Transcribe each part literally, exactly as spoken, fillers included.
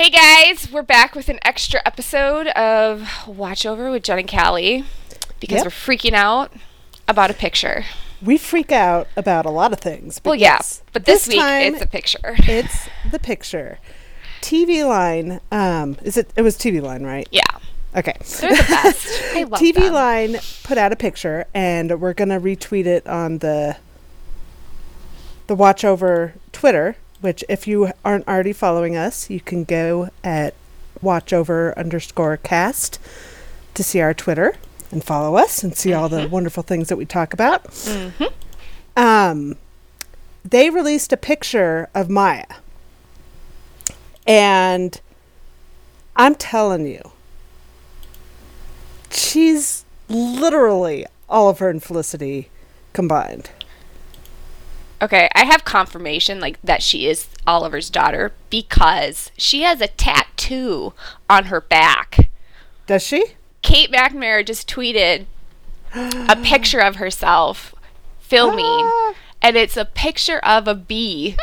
Hey guys, we're back with an extra episode of Watch Over with Jen and Callie because yep. we're freaking out about a picture. We freak out about a lot of things. Well, yeah, but this, this week time, it's a picture. It's the picture. T V Line, um, is it? It was T V Line, right? Yeah. Okay. They're the best. I love T V them. Line put out a picture, and we're gonna retweet it on the the Watch Over Twitter. Which, if you aren't already following us, you can go at Watch Over underscore Cast to see our Twitter and follow us and see mm-hmm. all the wonderful things that we talk about. Mm-hmm. Um, they released a picture of Maya, and I'm telling you, she's literally Oliver and Felicity combined. Okay, I have confirmation like that she is Oliver's daughter because she has a tattoo on her back. Does she? Kate McNamara just tweeted a picture of herself filming, ah. and it's a picture of a bee.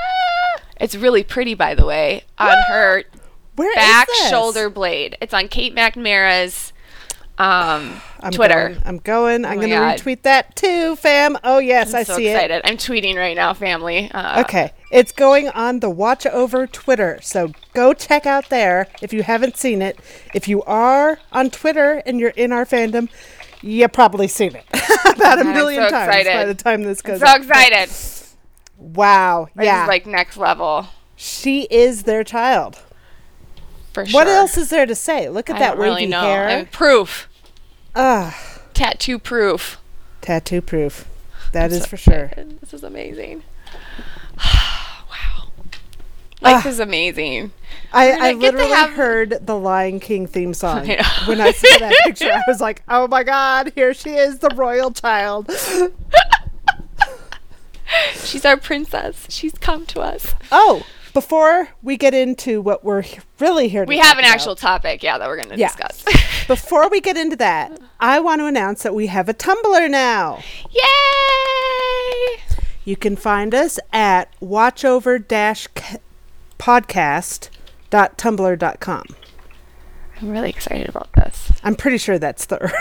Ah. It's really pretty, by the way, on ah. her Where back shoulder blade. It's on Kate McNamara's um I'm Twitter. Going. I'm going. I'm oh going to retweet that too, fam. Oh, yes, I'm I so see excited. It. I'm tweeting right now, family. Uh, okay. It's going on the Watch Over Twitter. So go check out there if you haven't seen it. If you are on Twitter and you're in our fandom, you've probably seen it about and a million so times excited. By the time this goes I'm so out. Excited. Wow. This yeah. is like next level. She is their child. For sure. What else is there to say? Look at I that wavy really hair. I'm proof. Uh, tattoo proof. Tattoo proof. That I'm is so for sure. Excited. This is amazing. Wow. Like, uh, this is amazing. I, I, I literally have... heard the Lion King theme song. I when I saw that picture, I was like, oh my God, here she is, the royal child. She's our princess. She's come to us. Oh, before we get into what we're he- really here to we have an about, actual topic, yeah, that we're going to yeah. discuss. Before we get into that, I want to announce that we have a Tumblr now. Yay! You can find us at watchover podcast dot tumblr dot com. I'm really excited about this. I'm pretty sure that's the Earl.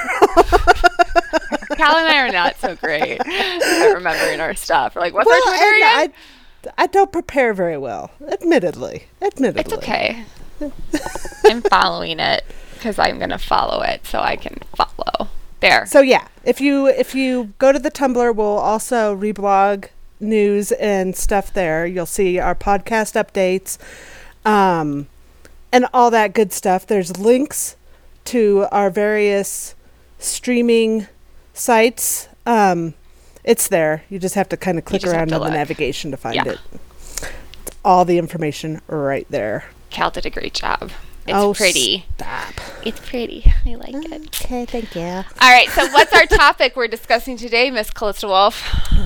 Cal and I are not so great at remembering our stuff. We're like, what's well, our Twitter again? I, I don't prepare very well, admittedly. Admittedly. It's okay. I'm following it because I'm going to follow it so I can follow. There. So, yeah, if you if you go to the Tumblr, we'll also reblog news and stuff there. You'll see our podcast updates um, and all that good stuff. There's links to our various streaming sites. Um It's there. You just have to kind of click around on look. the navigation to find yeah. it. It's all the information right there. Cal did a great job. It's oh, pretty. Stop. It's pretty. I like okay, it. Okay, thank you. All right, so what's our topic we're discussing today, Miss Calista Wolf?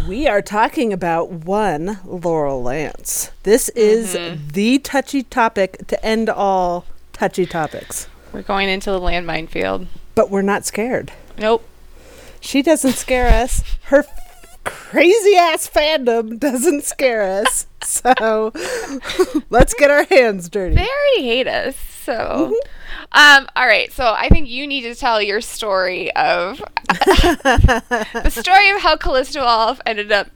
We are talking about one Laurel Lance. This is mm-hmm. the touchy topic to end all touchy topics. We're going into the landmine field. But we're not scared. Nope. She doesn't scare us. Her crazy ass fandom doesn't scare us, so let's get our hands dirty. They already hate us, so mm-hmm. um all right, so I think you need to tell your story of the story of how Calista Wolf ended up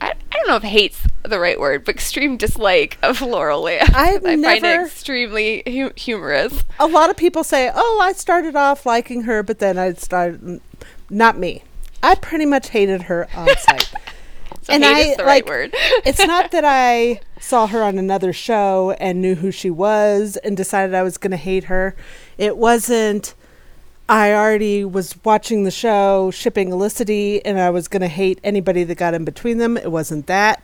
I, I don't know if hate's the right word, but extreme dislike of Laurel Lance. I've I never, find it extremely hu- humorous. A lot of people say, oh, I started off liking her, but then I started not me. I pretty much hated her on sight. So and hate I, is the like, right word. It's not that I saw her on another show and knew who she was and decided I was going to hate her. It wasn't I already was watching the show shipping Olicity and I was going to hate anybody that got in between them. It wasn't that.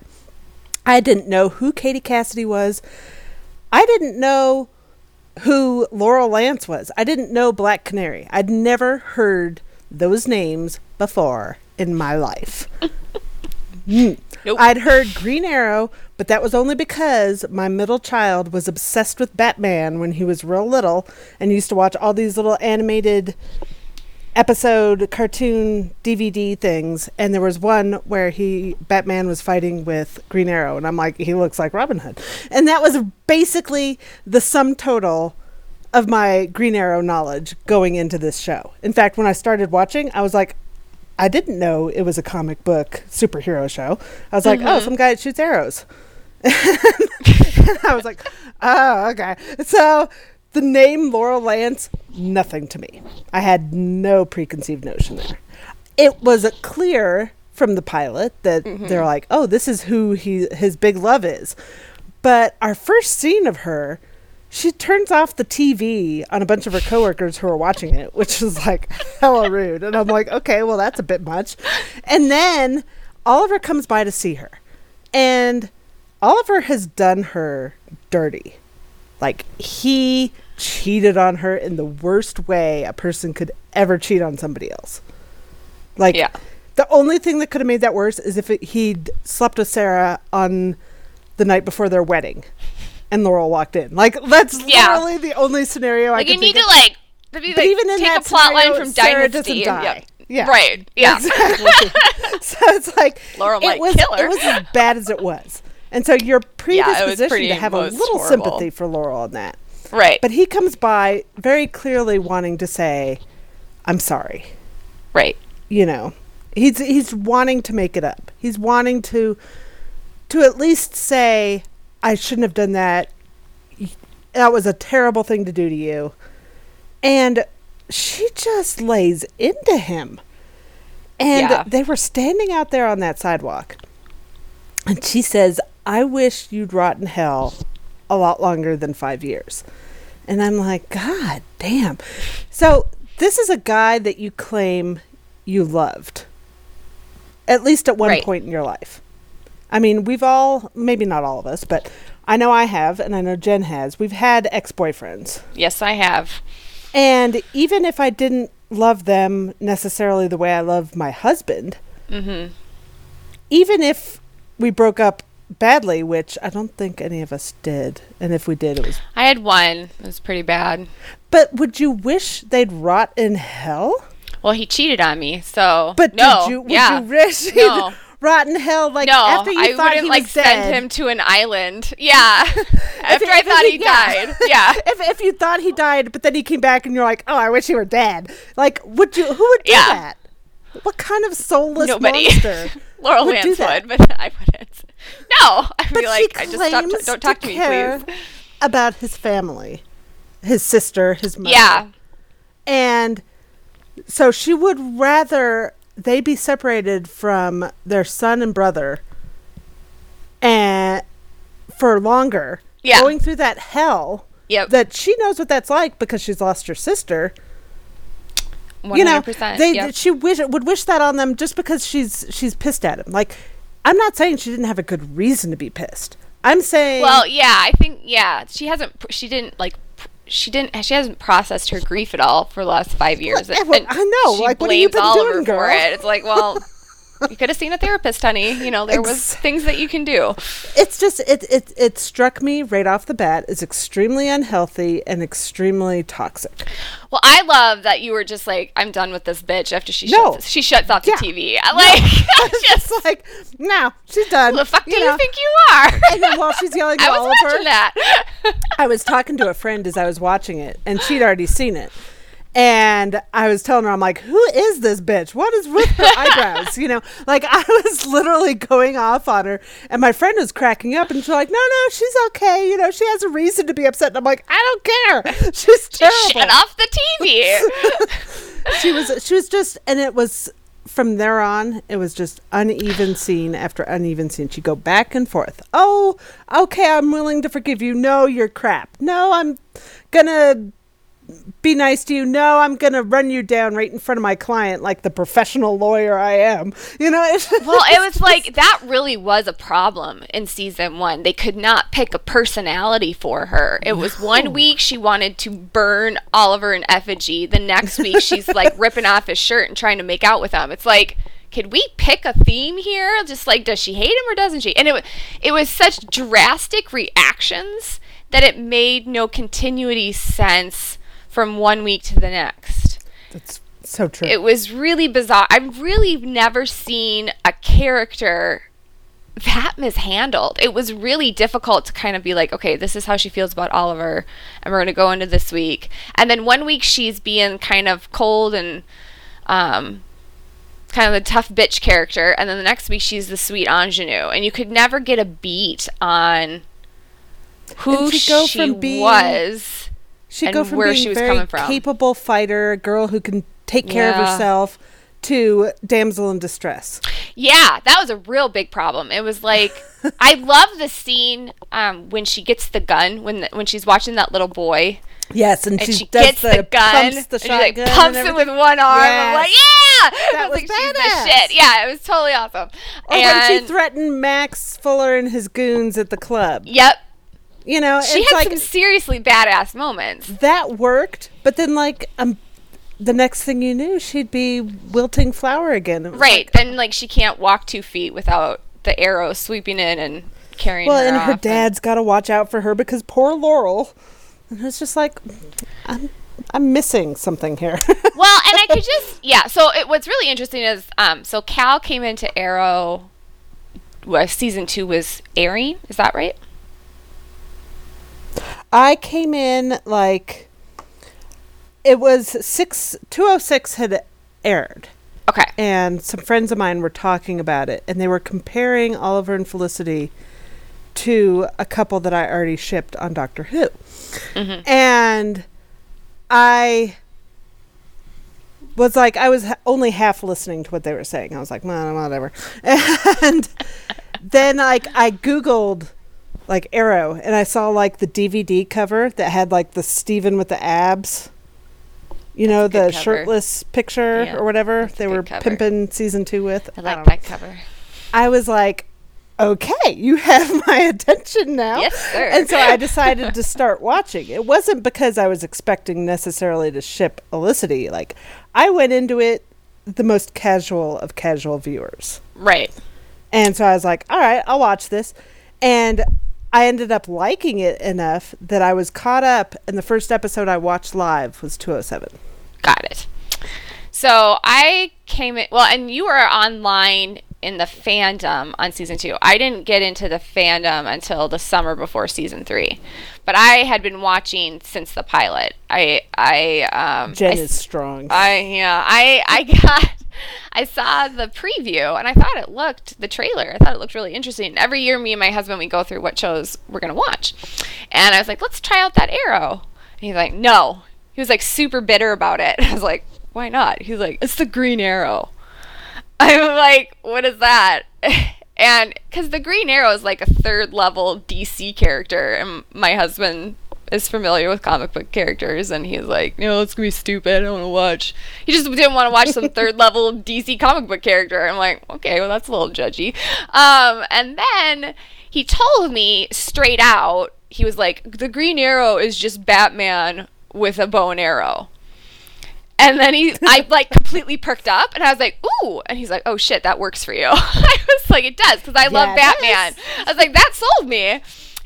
I didn't know who Katie Cassidy was. I didn't know who Laurel Lance was. I didn't know Black Canary. I'd never heard those names before in my life. mm. nope. I'd heard Green Arrow, but that was only because my middle child was obsessed with Batman when he was real little and used to watch all these little animated episode cartoon D V D things, and there was one where he Batman was fighting with Green Arrow, and I'm like, he looks like Robin Hood. And that was basically the sum total of my Green Arrow knowledge going into this show. In fact, when I started watching, I was like, I didn't know it was a comic book superhero show. I was mm-hmm. like, oh, some guy that shoots arrows. And I was like, oh, okay. So the name Laurel Lance, nothing to me. I had no preconceived notion there. It was clear from the pilot that mm-hmm. they're like, oh, this is who he his big love is. But our first scene of her, she turns off the T V on a bunch of her coworkers who are watching it, which is like hella rude. And I'm like, okay, well, that's a bit much. And then Oliver comes by to see her. And Oliver has done her dirty. Like, he cheated on her in the worst way a person could ever cheat on somebody else. Like, yeah. The only thing that could have made that worse is if it, he'd slept with Sarah on the night before their wedding and Laurel walked in. Like, that's yeah. literally the only scenario like I could think of. Like, you need to, like, like even in take that a plot scenario, line from Sarah Dynasty. Doesn't die. Yep. Yeah. Right. Yeah. Exactly. So it's like, Laurel might was, kill her. It was as bad as it was. And so you're predispositioned yeah, to have a little horrible. sympathy for Laurel on that. Right. But he comes by very clearly wanting to say, I'm sorry. Right. You know, he's he's wanting to make it up. He's wanting to to at least say, I shouldn't have done that. That was a terrible thing to do to you. And she just lays into him. And yeah. they were standing out there on that sidewalk. And she says, I wish you'd rot in hell a lot longer than five years. And I'm like, God damn. So this is a guy that you claim you loved, at least at one right. point in your life. I mean, we've all, maybe not all of us, but I know I have, and I know Jen has. We've had ex-boyfriends. Yes, I have. And even if I didn't love them necessarily the way I love my husband, mm-hmm. even if we broke up badly, which I don't think any of us did. And if we did, it was... I had one. It was pretty bad. But would you wish they'd rot in hell? Well, he cheated on me, so... But no, did you, would yeah. you wish he'd no. rot in hell? Like, no, after you I thought wouldn't, he like, was dead? Send him to an island. Yeah. After I thought he yeah. died. Yeah. if if you thought he died, but then he came back and you're like, oh, I wish he were dead. Like, would you... Who would do yeah. that? What kind of soulless Nobody. monster... Laurel would Lance would, but I wouldn't. No, I'd but be like, I just stopped. T- don't talk to, to me, care please. About his family, his sister, his mother. Yeah, and so she would rather they be separated from their son and brother, and for longer, yeah. going through that hell. Yep. That she knows what that's like because she's lost her sister. one hundred percent, you know, they, yep. she wish, would wish that on them just because she's she's pissed at him. Like, I'm not saying she didn't have a good reason to be pissed. I'm saying, well, yeah, I think, yeah, she hasn't, she didn't like, she didn't, she hasn't processed her grief at all for the last five years. Well, and, well, I know, she like, what have you been Oliver doing, girl? For it. It's like, well, you could have seen a therapist, honey. You know, there Ex- was things that you can do. It's just, it it it struck me right off the bat as extremely unhealthy and extremely toxic. Well, I love that you were just like, I'm done with this bitch after she no. shuts, she shuts off the yeah. T V. I like, no. just like, no, she's done. Who the fuck you do know? you think you are? And then while she's yelling at Oliver, I was watching that. I was talking to a friend as I was watching it, and she'd already seen it. And I was telling her, I'm like, who is this bitch? What is with her eyebrows? You know, like, I was literally going off on her. And my friend was cracking up. And she's like, no, no, she's okay. You know, she has a reason to be upset. And I'm like, I don't care. She's terrible. Just shut off the T V. she was she was just, and it was, from there on, it was just uneven scene after uneven scene. She'd go back and forth. Oh, okay, I'm willing to forgive you. No, you're crap. No, I'm going to... be nice to you. No, I'm going to run you down right in front of my client like the professional lawyer I am. You know, it's well, it was like that really was a problem in season one. They could not pick a personality for her. It was no. one week she wanted to burn Oliver in effigy. The next week she's like ripping off his shirt and trying to make out with him. It's like, could we pick a theme here? Just like, does she hate him or doesn't she? And it, it was such drastic reactions that it made no continuity sense from one week to the next. That's so true. It was really bizarre. I've really never seen a character that mishandled. It was really difficult to kind of be like, okay, this is how she feels about Oliver, and we're going to go into this week. And then one week she's being kind of cold and um, kind of the tough bitch character, and then the next week she's the sweet ingenue. And you could never get a beat on who she from being- was. She'd go from being a very capable fighter, a girl who can take care yeah. of herself, to damsel in distress. Yeah, that was a real big problem. It was like, I love the scene um, when she gets the gun, when the, when she's watching that little boy. Yes, and, and she, she does gets the, the gun, pumps the shotgun, and she like pumps it with one arm. Yes. I'm like, yeah, that was, was like, badass. She's the shit. Yeah, it was totally awesome. Or and when she threatened Max Fuller and his goons at the club. Yep. You know, she it's had like, some seriously badass moments. That worked, but then like um, the next thing you knew, she'd be wilting flower again. Right, like, then like she can't walk two feet without the arrow sweeping in and carrying. Well, her and off her dad's and... got to watch out for her because poor Laurel. And it's just like, I'm I'm missing something here. Well, and I could just yeah. So it, what's really interesting is um, so Cal came into Arrow. Well, season two was airing. Is that right? I came in like it was six two oh six had aired. Okay. And some friends of mine were talking about it, and they were comparing Oliver and Felicity to a couple that I already shipped on Doctor Who. Mm-hmm. And I was like, I was ha- only half listening to what they were saying. I was like, well, whatever. And then like I Googled like Arrow, and I saw like the D V D cover that had like the Steven with the abs, you that's know, the cover. Shirtless picture yeah, or whatever they were cover. Pimping season two with. I like um, that cover. I was like, okay, you have my attention now. Yes, sir. And so I decided to start watching. It wasn't because I was expecting necessarily to ship Olicity. Like, I went into it the most casual of casual viewers. Right. And so I was like, all right, I'll watch this. And I ended up liking it enough that I was caught up, and the first episode I watched live was two oh seven. Got it. So I came in, well, and you were online in the fandom on season two. I didn't get into the fandom until the summer before season three, but I had been watching since the pilot. I, I, um, Jen I, is strong. I, yeah, I, I got. I saw the preview, and I thought it looked, the trailer, I thought it looked really interesting. Every year, me and my husband, we go through what shows we're going to watch. And I was like, let's try out that Arrow. And he's like, no. He was like super bitter about it. I was like, why not? He's like, it's the Green Arrow. I'm like, what is that? And because the Green Arrow is like a third level D C character, and my husband is familiar with comic book characters, and he's like, no, it's gonna be stupid, I don't want to watch. He just didn't want to watch some third level D C comic book character. I'm like, okay, well, that's a little judgy. Um and then he told me straight out, he was like, the Green Arrow is just Batman with a bow and arrow. And then he, I like completely perked up, and I was like, ooh. And he's like, oh shit, that works for you. I was like, it does, because I yeah, love Batman. I was like, that sold me.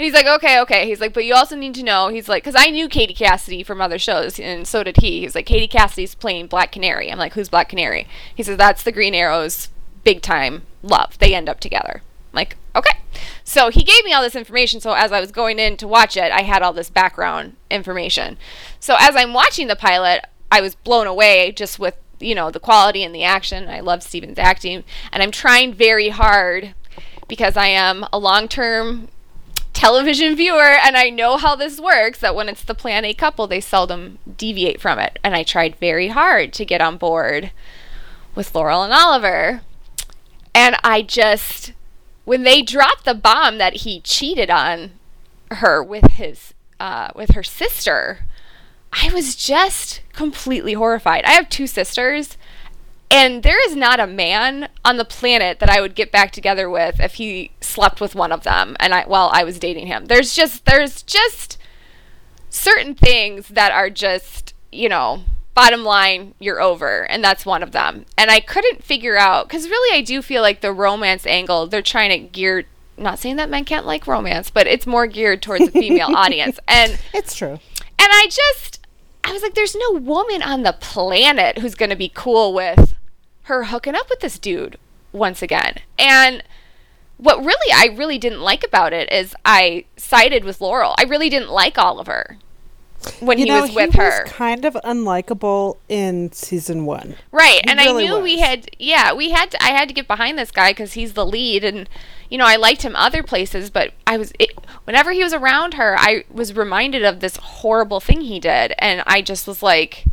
And he's like, okay, okay. He's like, but you also need to know, he's like, because I knew Katie Cassidy from other shows, and so did he. He's like, Katie Cassidy's playing Black Canary. I'm like, who's Black Canary? He says, that's the Green Arrow's big time love. They end up together. I'm like, okay. So he gave me all this information. So as I was going in to watch it, I had all this background information. So as I'm watching the pilot, I was blown away just with, you know, the quality and the action. I love Steven's acting. And I'm trying very hard, because I am a long-term television viewer, and I know how this works, that when it's the plan A couple, they seldom deviate from it. And I tried very hard to get on board with Laurel and Oliver, and I just, when they dropped the bomb that he cheated on her with his uh with her sister, I was just completely horrified. I have two sisters, and there is not a man on the planet that I would get back together with if he slept with one of them and I while I was dating him. There's just there's just certain things that are just, you know, bottom line, you're over, and that's one of them. And I couldn't figure out, because really I do feel like the romance angle, they're trying to gear, not saying that men can't like romance, but it's more geared towards the female audience. And it's true. And I just, I was like, there's no woman on the planet who's going to be cool with her hooking up with this dude once again. And what really I really didn't like about it is I sided with Laurel. I really didn't like Oliver when you he know, was with he her. Was kind of unlikable in season one. Right. He and really I knew was. we had yeah, we had to, I had to get behind this guy cuz he's the lead, and you know, I liked him other places, but I was it, whenever he was around her, I was reminded of this horrible thing he did, and I just was like,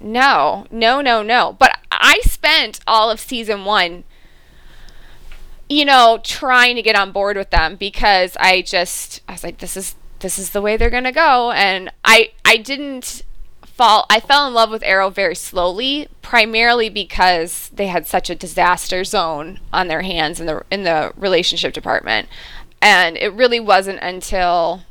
no, no, no, no. But I spent all of season one, you know, trying to get on board with them, because I just, I was like, this is, this is the way they're going to go. And I, I didn't fall, I fell in love with Arrow very slowly, primarily because they had such a disaster zone on their hands in the, in the relationship department. And it really wasn't until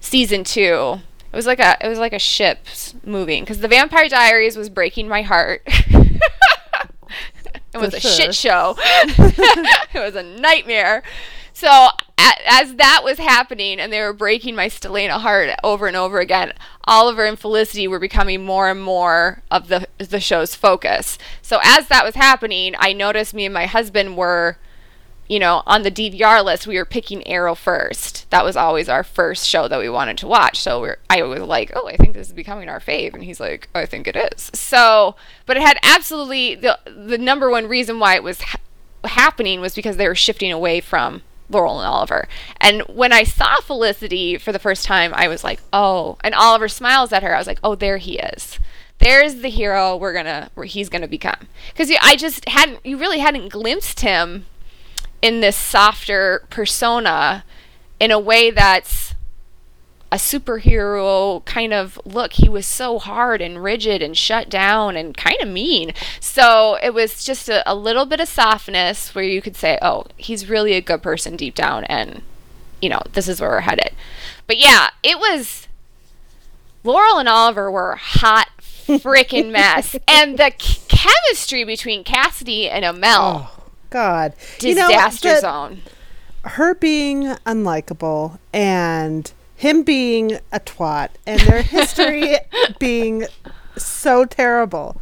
season two, it was like a, it was like a ship moving, because the Vampire Diaries was breaking my heart. It was For a sure. shit show. It was a nightmare. So a- as that was happening and they were breaking my Stellina heart over and over again, Oliver and Felicity were becoming more and more of the the show's focus. So as that was happening, I noticed me and my husband were, you know, on the D V R list, we were picking Arrow first. That was always our first show that we wanted to watch. So we're, I was like, oh, I think this is becoming our fave. And he's like, oh, I think it is. So, but it had absolutely, the the number one reason why it was ha- happening was because they were shifting away from Laurel and Oliver. And when I saw Felicity for the first time, I was like, oh, and Oliver smiles at her. I was like, oh, there he is. There's the hero we're going to, he's going to become. Because I just hadn't, you really hadn't glimpsed him in this softer persona in a way that's a superhero kind of look. He was so hard and rigid and shut down and kind of mean. So it was just a, a little bit of softness where you could say, oh, he's really a good person deep down, and, you know, this is where we're headed. But yeah, it was, Laurel and Oliver were hot freaking mess. And the ch- chemistry between Cassidy and Amel. Oh. God, disaster you know, the, zone. Her being unlikable and him being a twat and their history being so terrible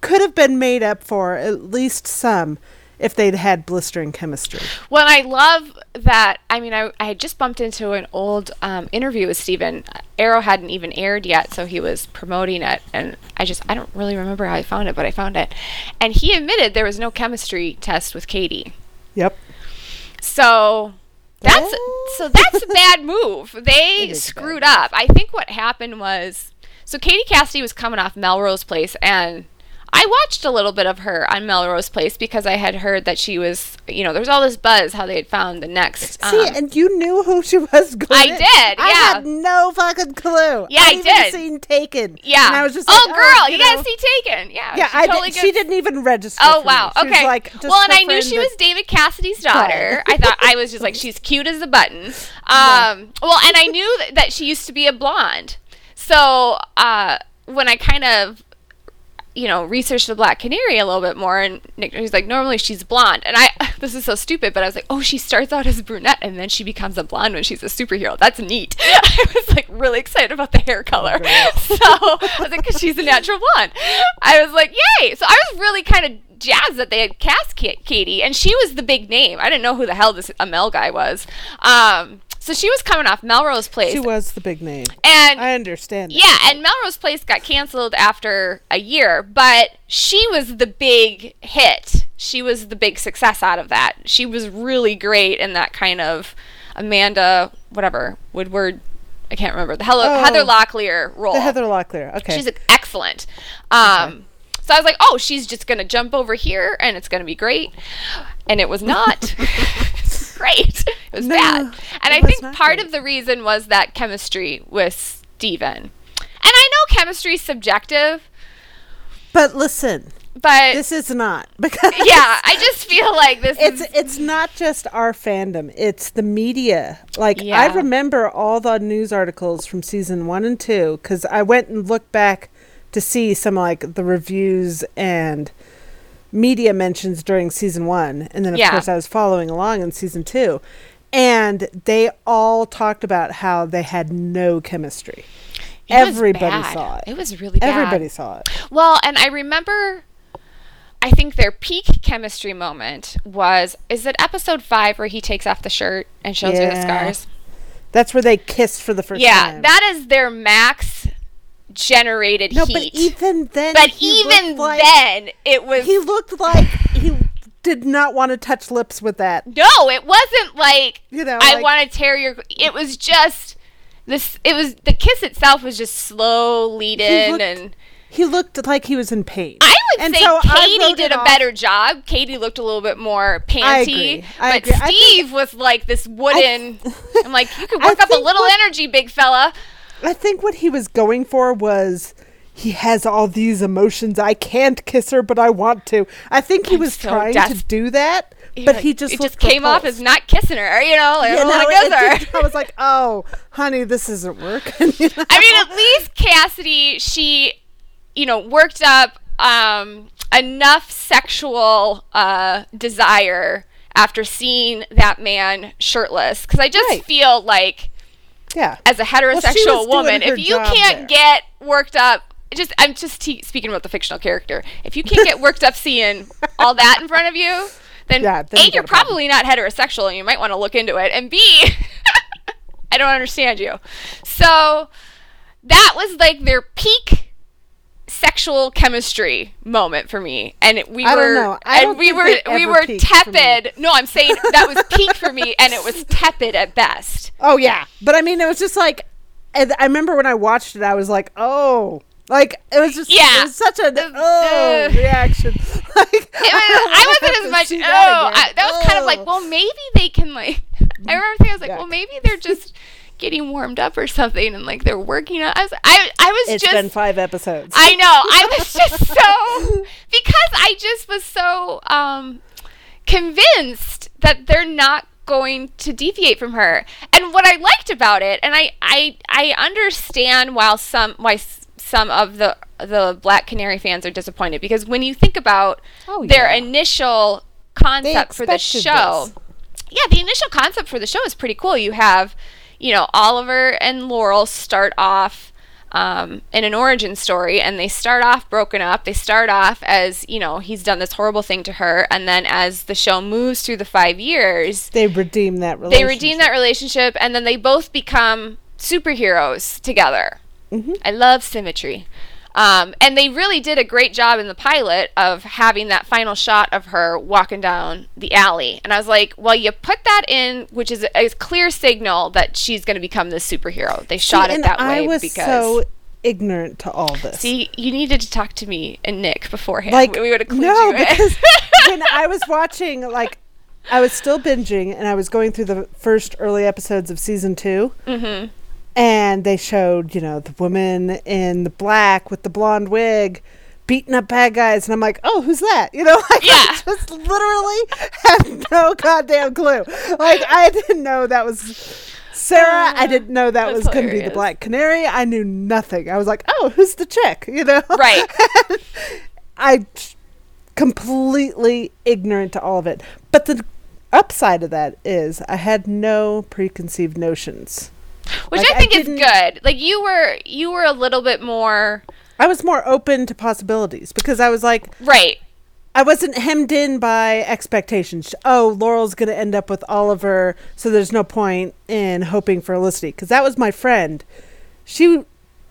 could have been made up for, at least some, if they'd had blistering chemistry. Well, I love that. I mean, I I had just bumped into an old um, interview with Steven. Arrow hadn't even aired yet, so he was promoting it, and I just, I don't really remember how I found it, but I found it. And he admitted there was no chemistry test with Katie. Yep. So that's oh. so that's a bad move. They screwed bad. up. I think what happened was, so Katie Cassidy was coming off Melrose Place, and I watched a little bit of her on Melrose Place because I had heard that she was, you know, there was all this buzz how they had found the next. Um, See, and you knew who she was. Good. I did. Yeah. I had no fucking clue. Yeah, I, I did. I had seen Taken. Yeah. And I was just oh, like, girl, oh, you, you know. gotta see Taken. Yeah. Yeah, I totally did. She didn't even register. Oh, wow. Okay. Was like, just well, and I knew she was David Cassidy's daughter. I thought I was just like, she's cute as a button. Um, yeah. Well, and I knew that, that she used to be a blonde. So uh, when I kind of, you know, research the Black Canary a little bit more, and Nick he's like, normally she's blonde, and I this is so stupid, but I was like, oh, she starts out as brunette and then she becomes a blonde when she's a superhero. That's neat. I was like really excited about the hair color. Oh, so I was like, because she's a natural blonde. I was like, yay. So I was really kind of jazzed that they had cast Katie, and she was the big name. I didn't know who the hell this Amel guy was. Um, so she was coming off Melrose Place. She was the big name. And I understand that. Yeah, and Melrose Place got canceled after a year, but she was the big hit. She was the big success out of that. She was really great in that kind of Amanda, whatever, Woodward, I can't remember, the Hello, oh, Heather Locklear role. The Heather Locklear, okay. She's excellent. Um, okay. So I was like, oh, she's just going to jump over here, and it's going to be great. And it was not. Great. It was no, bad. And I think part great. of the reason was that chemistry with Steven. And chemistry subjective. But listen, but this is not, because yeah, I just feel like this it's, is it's not just our fandom, it's the media. Like yeah. I remember all the news articles from season one and two, because I went and looked back to see some like the reviews and media mentions during season one, and then of yeah. course I was following along in season two, and they all talked about how they had no chemistry. It everybody saw it. It was really bad. Everybody saw it. Well, and I remember, I think their peak chemistry moment was, is it episode five where he takes off the shirt and shows yeah. her the scars? That's where they kiss for the first yeah, time. Yeah, that is their max generated no, heat. But even then, but even like, then, it was. He looked like he did not want to touch lips with that. No, it wasn't like, you know, I like, want to tear your. It was just. This it was the kiss itself was just slow lead in, he looked, and he looked like he was in pain. I would and say so Katie did a off. better job. Katie looked a little bit more panty, I agree. I but agree. Steve think, was like this wooden. I, I'm like, you could work I up a little what, energy, big fella. I think what he was going for was he has all these emotions. I can't kiss her, but I want to. I think he I'm was so trying des- to do that. You're but like, he just it just came repulsed. off as not kissing her, you know. Like, yeah, no, it, it, I was like, "Oh, honey, this isn't working." You know? I mean, at least Cassidy, she, you know, worked up um, enough sexual uh, desire after seeing that man shirtless. Because I just right. feel like, yeah, as a heterosexual well, woman, if you can't there. get worked up. Just, I'm just te- speaking about the fictional character. If you can't get worked up seeing all that in front of you. Then, yeah, then A, you're probably not heterosexual and you might want to look into it. And B, I don't understand you. So that was like their peak sexual chemistry moment for me. And it, we I were, don't know. I and don't we were, we were tepid. No, I'm saying that was peak for me, and it was tepid at best. Oh yeah. But I mean, it was just like, I remember when I watched it, I was like, oh, like it was just yeah. it was such a oh uh, reaction. Like it was, I, I wasn't as much oh that, I, that was oh. kind of like, well, maybe they can like I remember thinking I was like, yeah. well, maybe they're just getting warmed up or something, and like they're working on. I was I I was it's just been five episodes. I know. I was just so because I just was so um convinced that they're not going to deviate from her. And what I liked about it, and I I, I understand while some why some of the the Black Canary fans are disappointed, because when you think about oh, yeah. their initial concept for the show, this. yeah, the initial concept for the show is pretty cool. You have, you know, Oliver and Laurel start off um, in an origin story, and they start off broken up. They start off as, you know, he's done this horrible thing to her, and then as the show moves through the five years, they redeem that relationship. They redeem that relationship, and then they both become superheroes together. Mm-hmm. I love symmetry. Um, and they really did a great job in the pilot of having that final shot of her walking down the alley. And I was like, well, you put that in, which is a, a clear signal that she's going to become this superhero. They shot see, it that way. I was because, so ignorant to all this. See, you needed to talk to me and Nick beforehand. Like, we would have clued no, you in. Because when I was watching, like, I was still binging, and I was going through the first early episodes of season two. Mm-hmm. And they showed, you know, the woman in the black with the blonde wig beating up bad guys. And I'm like, oh, who's that? You know, like, yeah. I just literally have no goddamn clue. Like, I didn't know that was Sarah. I didn't know that That's was going to be the Black Canary. I knew nothing. I was like, oh, who's the chick? You know? Right. I completely ignorant to all of it. But the upside of that is I had no preconceived notions. Which like, I think I is good. Like you were, you were a little bit more. I was more open to possibilities because I was like, right. I wasn't hemmed in by expectations. Oh, Laurel's going to end up with Oliver, so there's no point in hoping for Felicity, because that was my friend. She,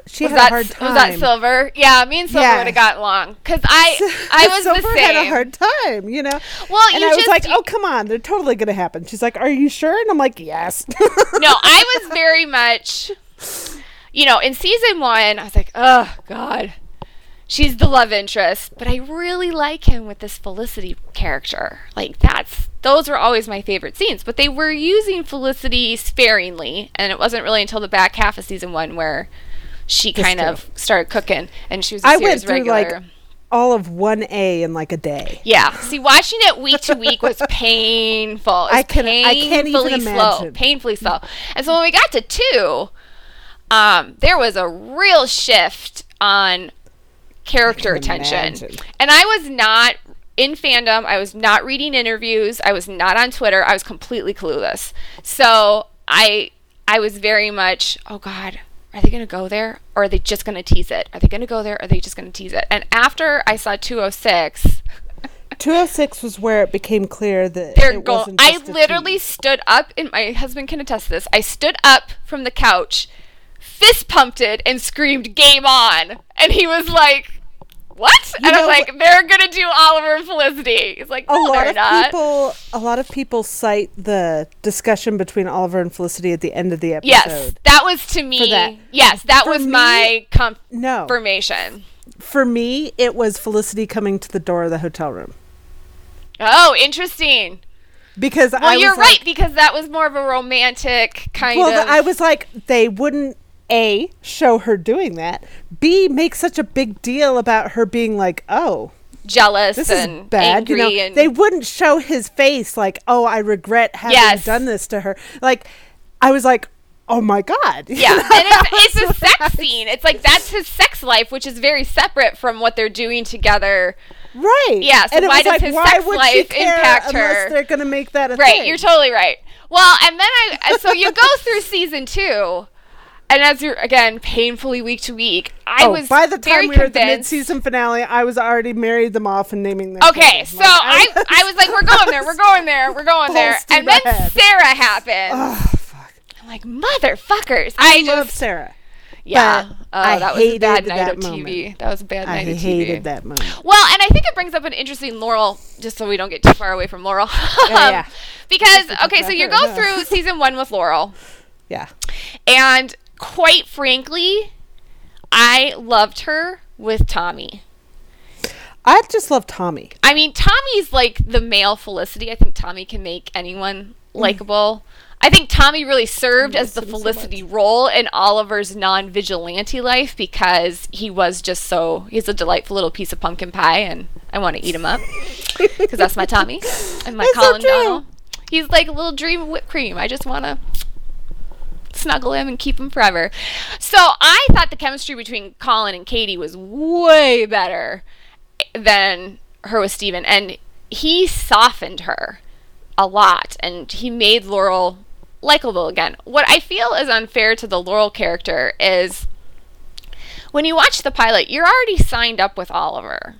she was had that, a hard time. Was that Silver? Yeah, me and Silver yeah. would have got along because I, I was Silver the same. Had a hard time, you know. Well, and you I just, was like, oh come on, they're totally going to happen. She's like, are you sure? And I'm like, yes. No, I was very much, you know, in season one, I was like, oh god, she's the love interest, but I really like him with this Felicity character. Like that's those were always my favorite scenes, but they were using Felicity sparingly, and it wasn't really until the back half of season one where she kind of started cooking, and she was a I series regular. I went through like all of one A in like a day. Yeah. See, watching it week to week was painful. Was I, can, I can't even slow, imagine. Painfully slow. And so when we got to two, um, there was a real shift on character attention. Imagine. And I was not in fandom. I was not reading interviews. I was not on Twitter. I was completely clueless. So I I was very much, oh, God, are they going to go there, or are they just going to tease it? Are they going to go there, or are they just going to tease it? And after I saw two oh six... two oh six was where it became clear that They're it go- wasn't just I literally tease. Stood up, and my husband can attest to this, I stood up from the couch, fist pumped it, and screamed, "Game on!" And he was like... What? You and know, I'm like, they're going to do Oliver and Felicity. He's like, no, a lot they're of not. People, a lot of people cite the discussion between Oliver and Felicity at the end of the episode. Yes, that was to me. That. Yes, that for was me, my conf- no. confirmation. For me, it was Felicity coming to the door of the hotel room. Oh, interesting. Because well, I was you're like, right, because that was more of a romantic kind well, of... Well, I was like, they wouldn't A, show her doing that. B, make such a big deal about her being like, oh, jealous this and is bad. Angry, you know, and they wouldn't show his face like, oh, I regret having yes. done this to her. Like, I was like, oh my God. Yeah, and it's, it's a sex scene. It's like that's his sex life, which is very separate from what they're doing together. Right. Yeah. So and why does like, his why sex life impact her? They're going to make that a right. Thing. You're totally right. Well, and then I so you go through season two. And as you're, again, painfully week to week, I oh, was very convinced. By the time we were convinced. At the mid-season finale, I was already married them off and naming them. Okay, so like, I, I, was, I was like, we're going there, we're going there, we're going there. And then head. Sarah happened. Oh, fuck. I'm like, motherfuckers. I, I just, love Sarah. Yeah. Oh, I that was a bad night of moment. T V. That was a bad night I of T V. I hated that moment. Well, and I think it brings up an interesting Laurel, just so we don't get too far away from Laurel. yeah, yeah. Because, okay, so you go enough. Through season one with Laurel. Yeah. And... quite frankly, I loved her with Tommy. I just love Tommy. I mean, Tommy's like the male Felicity. I think Tommy can make anyone likable. Mm. I think Tommy really served as the Felicity so role in Oliver's non-vigilante life because he was just so, he's a delightful little piece of pumpkin pie and I want to eat him up because that's my Tommy and my that's Colin so Donald. He's like a little dream of whipped cream. I just want to snuggle him and keep him forever. So I thought the chemistry between Colin and Katie was way better than her with Steven. And he softened her a lot. And he made Laurel likable again. What I feel is unfair to the Laurel character is when you watch the pilot, you're already signed up with Oliver.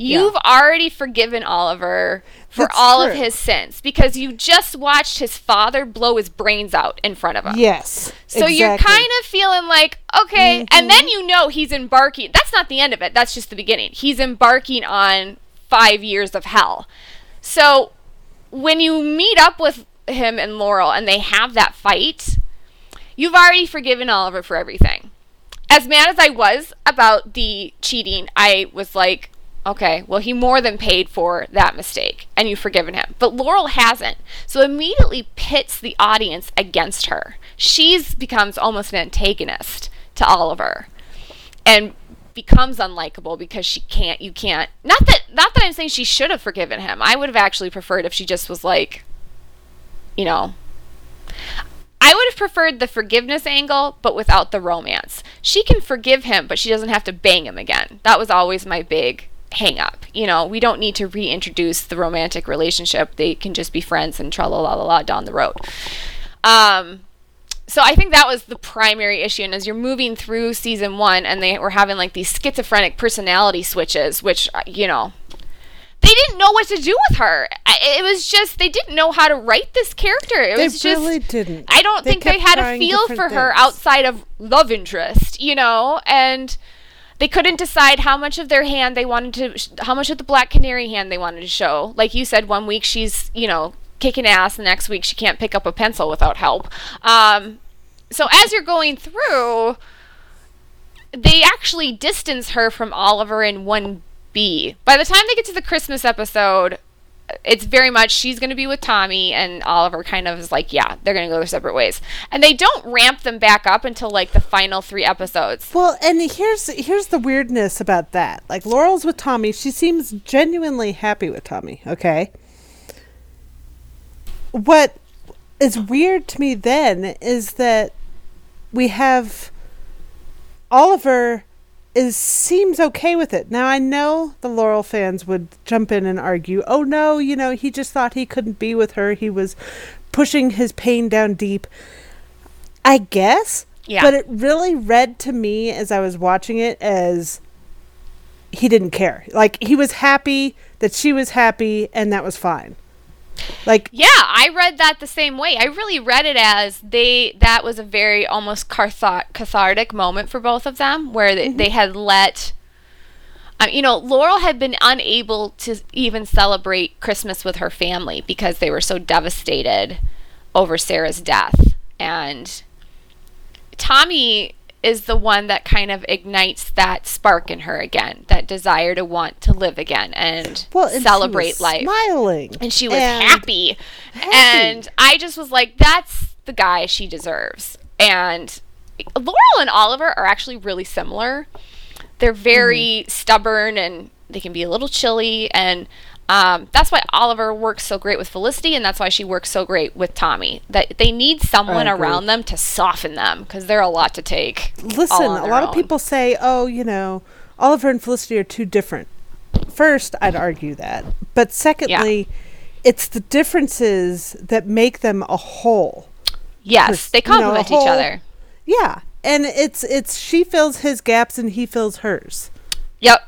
You've yeah. already forgiven Oliver for That's all true. Of his sins because you just watched his father blow his brains out in front of him. Yes. So exactly. You're kind of feeling like, okay, mm-hmm. and then you know he's embarking. That's not the end of it. That's just the beginning. He's embarking on five years of hell. So when you meet up with him and Laurel and they have that fight, you've already forgiven Oliver for everything. As mad as I was about the cheating, I was like, okay, well, he more than paid for that mistake, and you've forgiven him. But Laurel hasn't, so immediately pits the audience against her. She's becomes almost an antagonist to Oliver and becomes unlikable because she can't, you can't. Not that, not that I'm saying she should have forgiven him. I would have actually preferred if she just was like, you know, I would have preferred the forgiveness angle, but without the romance. She can forgive him, but she doesn't have to bang him again. That was always my big hang up. You know, we don't need to reintroduce the romantic relationship. They can just be friends and tra la la la down the road. Um, so I think that was the primary issue. And as you're moving through season one and they were having like these schizophrenic personality switches, which, you know, they didn't know what to do with her. It was just, they didn't know how to write this character. It was they really just, didn't. I don't they think they had a feel for things. Her outside of love interest, you know, and they couldn't decide how much of their hand they wanted to, how much of the Black Canary hand they wanted to show. Like you said, one week she's, you know, kicking ass. The next week she can't pick up a pencil without help. Um, so as you're going through, they actually distance her from Oliver in one B. By the time they get to the Christmas episode, it's very much she's going to be with Tommy, and Oliver kind of is like, yeah, they're going to go their separate ways. And they don't ramp them back up until like the final three episodes. Well, and here's here's the weirdness about that. Like, Laurel's with Tommy. She seems genuinely happy with Tommy, okay? What is weird to me then is that we have Oliver is seems okay with it. Now, I know the Laurel fans would jump in and argue, oh no, you know, he just thought he couldn't be with her. He was pushing his pain down deep. I guess. Yeah. But it really read to me as I was watching it as he didn't care. Like, he was happy that she was happy, and that was fine. Like, yeah, I read that the same way. I really read it as they that was a very almost cathar- cathartic moment for both of them, where they, mm-hmm. they had let um, you know, Laurel had been unable to even celebrate Christmas with her family because they were so devastated over Sarah's death, and Tommy is the one that kind of ignites that spark in her again, that desire to want to live again and, well, and celebrate she was life. Smiling, and she was and happy. happy, and I just was like, "That's the guy she deserves." And Laurel and Oliver are actually really similar. They're very mm-hmm. stubborn, and they can be a little chilly, and um, that's why Oliver works so great with Felicity, and that's why she works so great with Tommy. That they need someone around them to soften them, because they're a lot to take. Listen, a lot own. of people say, oh, you know, Oliver and Felicity are too different. First, I'd argue that. But secondly, yeah. it's the differences that make them a whole. Yes, Pers- they complement you know, each other. Yeah, and it's, it's she fills his gaps and he fills hers. Yep.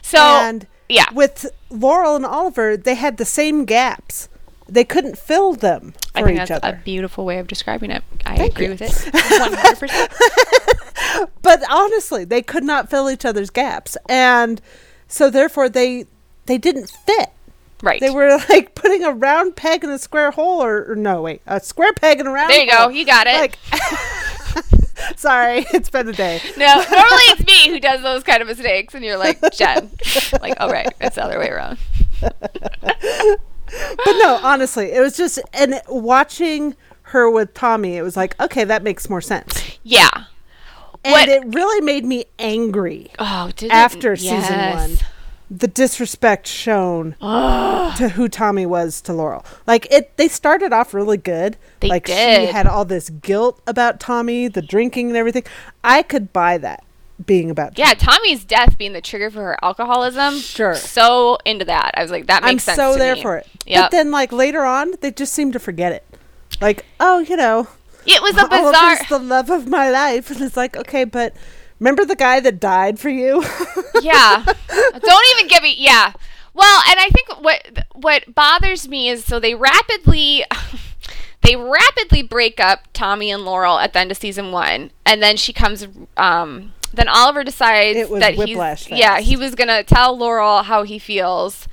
So... And Yeah. With Laurel and Oliver, they had the same gaps. They couldn't fill them for I think each that's other. A beautiful way of describing it. I Thank agree you. with it one hundred percent. But honestly, they could not fill each other's gaps. And so therefore they they didn't fit. Right. They were like putting a round peg in a square hole or, or no, wait, a square peg in a round hole. There you hole. go. You got it. Like, sorry, it's been a day. No, normally it's me who does those kind of mistakes, and you're like, Jen. Like, oh, right, it's the other way around. But no, honestly, it was just, and watching her with Tommy, it was like, okay, that makes more sense. Yeah. And what? It really made me angry oh, did after it? Yes. season one. The disrespect shown oh. to who Tommy was to Laurel. Like, it, they started off really good. They like did. She had all this guilt about Tommy, the drinking and everything. I could buy that being about Tommy. Yeah, Tommy's death being the trigger for her alcoholism. Sure. So into that. I was like, that makes I'm sense so to me. I'm so there for it. Yep. But then, like, later on, they just seemed to forget it. Like, oh, you know. It was a bizarre. Oliver's the love of my life. And it's like, okay, but... Remember the guy that died for you? Yeah. Don't even give me... Yeah. Well, and I think what what bothers me is so they rapidly... They rapidly break up Tommy and Laurel at the end of season one. And then she comes... Um, then Oliver decides it was that whiplash he's... Fast. Yeah, he was going to tell Laurel how he feels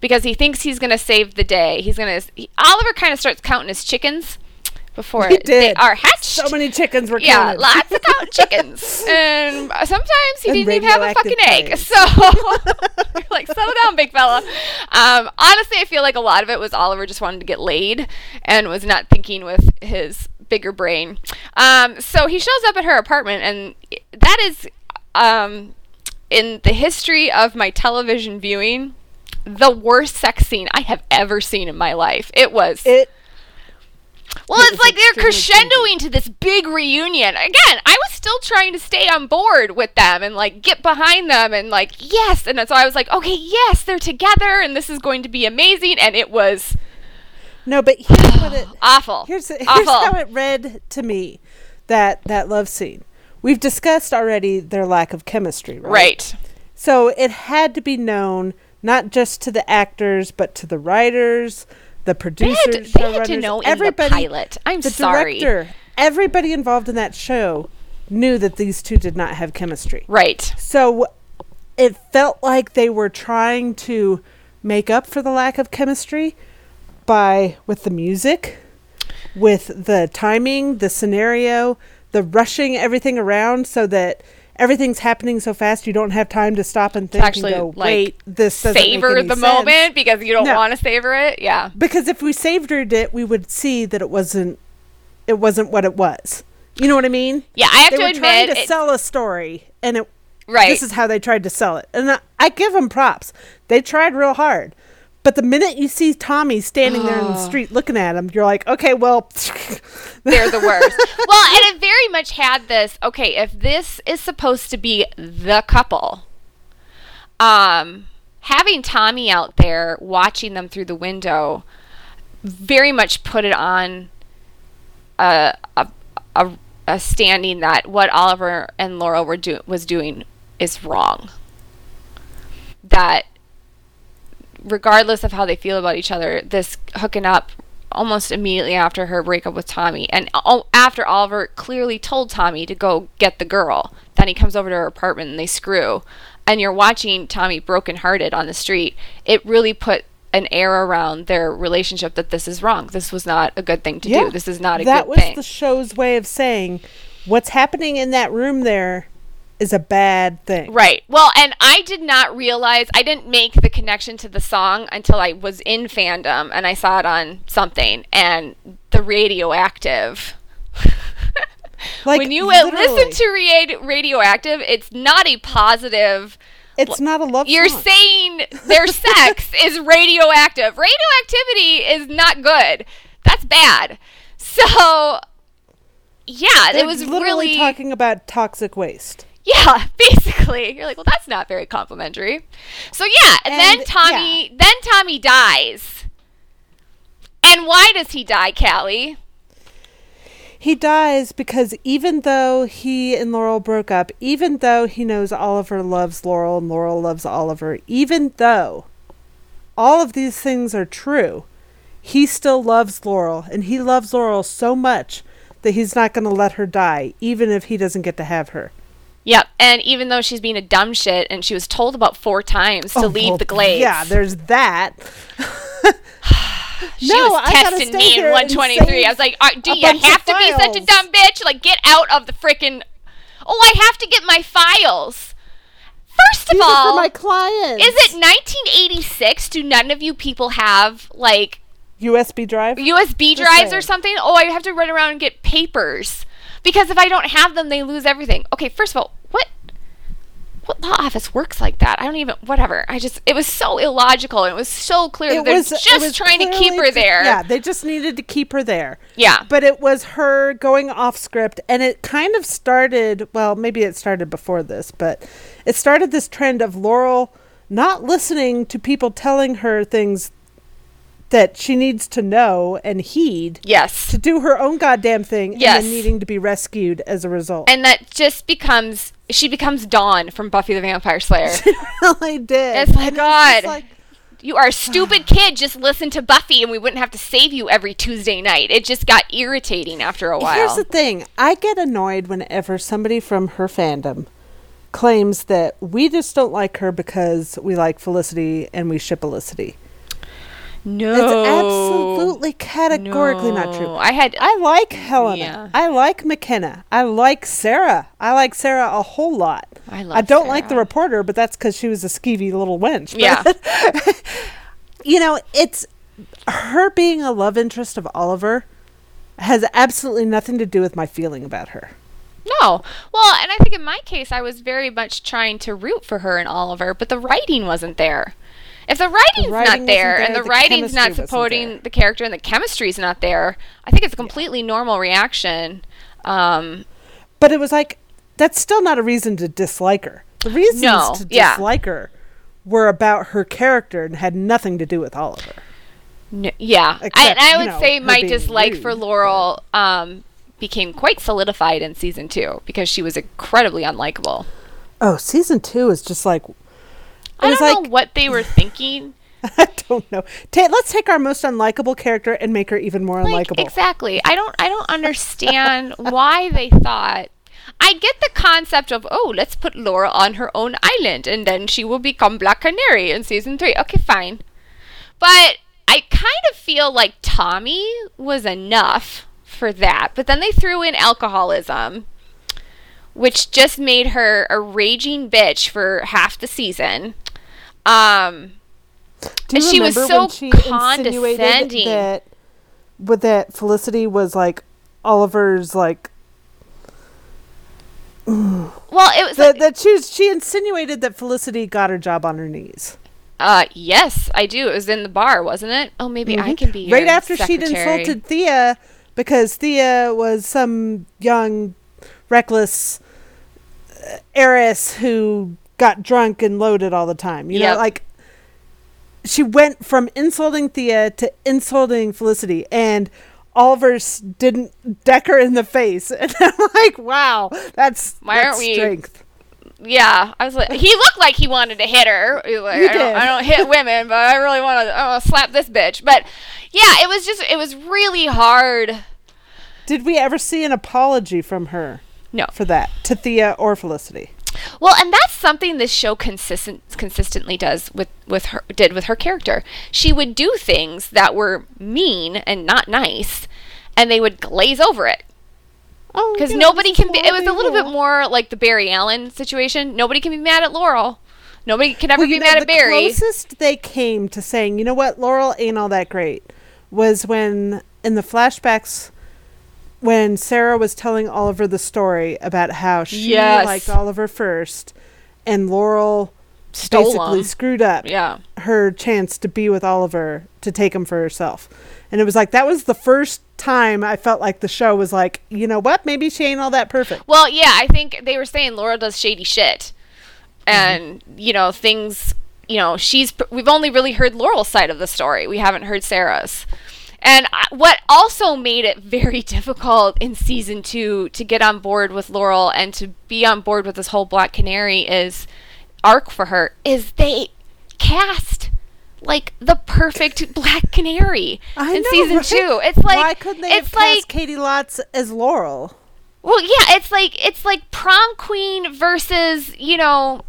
because he thinks he's going to save the day. He's going to... He, Oliver kind of starts counting his chickens. Before he did. They are hatched. So many chickens were yeah, counted. Yeah, lots of counted chickens. And sometimes he and didn't even have a fucking egg. Eggs. So, you're like, settle down, big fella. Um, honestly, I feel like a lot of it was Oliver just wanted to get laid and was not thinking with his bigger brain. Um, so, he shows up at her apartment, and that is, um, in the history of my television viewing, the worst sex scene I have ever seen in my life. It was... It Well, it's like they're crescendoing to this big reunion. Again, I was still trying to stay on board with them and, like, get behind them and, like, yes. And so I was like, okay, yes, they're together and this is going to be amazing. And it was... No, but here's what it... Awful. Here's, here's awful. how it read to me, that, that love scene. We've discussed already their lack of chemistry, right? Right. So it had to be known, not just to the actors, but to the writers... The producers, they had, they showrunners, had to know everybody, in the pilot. I'm the sorry. Director, everybody involved in that show knew that these two did not have chemistry. Right. So it felt like they were trying to make up for the lack of chemistry by with the music, with the timing, the scenario, the rushing everything around so that everything's happening so fast you don't have time to stop and think actually, and go, wait, like, this doesn't savor make any the sense. Moment because you don't no. want to savor it. Yeah. Because if we savored it, we would see that it wasn't it wasn't what it was. You know what I mean? Yeah, I have they to were admit trying to it, sell a story and it right. This is how they tried to sell it. And I, I give them props. They tried real hard. But the minute you see Tommy standing oh. there in the street looking at him, you're like, okay, well. They're the worst. Well, and it very much had this, okay, if this is supposed to be the couple, um, having Tommy out there watching them through the window very much put it on a, a, a, a standing that what Oliver and Laurel were do- was doing is wrong. That regardless of how they feel about each other, this hooking up almost immediately after her breakup with Tommy, and after Oliver clearly told Tommy to go get the girl, then he comes over to her apartment and they screw, and you're watching Tommy brokenhearted on the street. It really put an air around their relationship that this is wrong. This was not a good thing to yeah, do. This is not a good thing. That was the show's way of saying what's happening in that room there is a bad thing. Right. Well, and I did not realize, I didn't make the connection to the song until I was in fandom and I saw it on something, and the Radioactive. Like, when you literally listen to radio- Radioactive, it's not a positive. It's not a love You're song. You're saying their sex is radioactive. Radioactivity is not good. That's bad. So, yeah, They're it was literally really talking about toxic waste. Yeah, basically. You're like, well, that's not very complimentary. So, yeah, and, and then Tommy yeah. then Tommy dies. And why does he die, Callie? He dies because even though he and Laurel broke up, even though he knows Oliver loves Laurel and Laurel loves Oliver, even though all of these things are true, he still loves Laurel, and he loves Laurel so much that he's not going to let her die, even if he doesn't get to have her. Yep, and even though she's being a dumb shit and she was told about four times to oh, leave well, the Glades. Yeah, there's that. She no, was testing I me in one twenty-three. I was like, right, do you have to files. be such a dumb bitch? Like, get out of the frickin'... Oh, I have to get my files. First of These all... Are for my clients. Is it nineteen eighty-six? Do none of you people have, like... U S B drive? U S B drives or something? Oh, I have to run around and get papers. Because if I don't have them, they lose everything. Okay, first of all, what what law office works like that? I don't even, whatever. I just, it was so illogical. And it was so clear that they're just trying to keep her there. Yeah, they just needed to keep her there. Yeah. But it was her going off script. And it kind of started, well, maybe it started before this, but it started this trend of Laurel not listening to people telling her things that she needs to know and heed. Yes. To do her own goddamn thing. Yes. And then needing to be rescued as a result. And that just becomes, she becomes Dawn from Buffy the Vampire Slayer. She really did. It's like, and God, it's like, you are a stupid kid. Just listen to Buffy and we wouldn't have to save you every Tuesday night. It just got irritating after a while. Here's the thing. I get annoyed whenever somebody from her fandom claims that we just don't like her because we like Felicity and we ship Olicity. No. It's absolutely categorically no. not true. I had I like Helena. Yeah. I like McKenna. I like Sarah. I like Sarah a whole lot. I love I don't Sarah. like the reporter, but that's because she was a skeevy little wench. But yeah. You know, it's her being a love interest of Oliver has absolutely nothing to do with my feeling about her. No. Well, and I think in my case, I was very much trying to root for her and Oliver, but the writing wasn't there. If the writing's the writing not there, there and the, the writing's not supporting the character and the chemistry's not there, I think it's a completely yeah. normal reaction. Um, but it was like, that's still not a reason to dislike her. The reasons no, to dislike yeah. her were about her character and had nothing to do with Oliver. No, yeah. Except, I, and I would know, say my dislike rude, for Laurel um, became quite solidified in season two because she was incredibly unlikable. Oh, season two is just like... It I don't like, know what they were thinking. I don't know. Ta- let's take our most unlikable character and make her even more like, unlikable. Exactly. I don't I don't understand why they thought. I get the concept of, oh, let's put Laura on her own island and then she will become Black Canary in season three. Okay, fine. But I kind of feel like Tommy was enough for that. But then they threw in alcoholism, which just made her a raging bitch for half the season. Um, and she was so she condescending. That, but that Felicity was like Oliver's like. Well, it was that, like, that she was, she insinuated that Felicity got her job on her knees. Uh, yes, I do. It was in the bar, wasn't it? Oh, maybe mm-hmm. I can be right after secretary. She'd insulted Thea because Thea was some young, reckless heiress who got drunk and loaded all the time. You yep. know, like she went from insulting Thea to insulting Felicity, and Oliver didn't deck her in the face. And I'm like, wow, that's, Why that's aren't we- strength. Yeah, I was like, he looked like he wanted to hit her. He was like, I don't, I don't hit women, but I really want to. I want to slap this bitch. But yeah, it was just, it was really hard. Did we ever see an apology from her? No, for that to Thea or Felicity. Well, and that's something this show consistent consistently does with, with her did with her character. She would do things that were mean and not nice, and they would glaze over it. Because oh, nobody can be, it was a little bit more like the Barry Allen situation. Nobody can be mad at Laurel. Nobody can ever well, be know, mad at Barry. The closest they came to saying, you know what, Laurel ain't all that great was when, in the flashbacks, when Sarah was telling Oliver the story about how she yes. liked Oliver first and Laurel Stole basically him. screwed up yeah. her chance to be with Oliver to take him for herself. And it was like, that was the first time I felt like the show was like, you know what? Maybe she ain't all that perfect. Well, yeah, I think they were saying Laurel does shady shit. And, mm-hmm. you know, things, you know, she's, we've only really heard Laurel's side of the story. We haven't heard Sarah's. And I, what also made it very difficult in season two to get on board with Laurel and to be on board with this whole Black Canary is arc for her is they cast like the perfect Black Canary I in know, season right? two. It's like why couldn't they it's have like, cast Katie Lotz as Laurel? Well, yeah, it's like it's like prom queen versus you know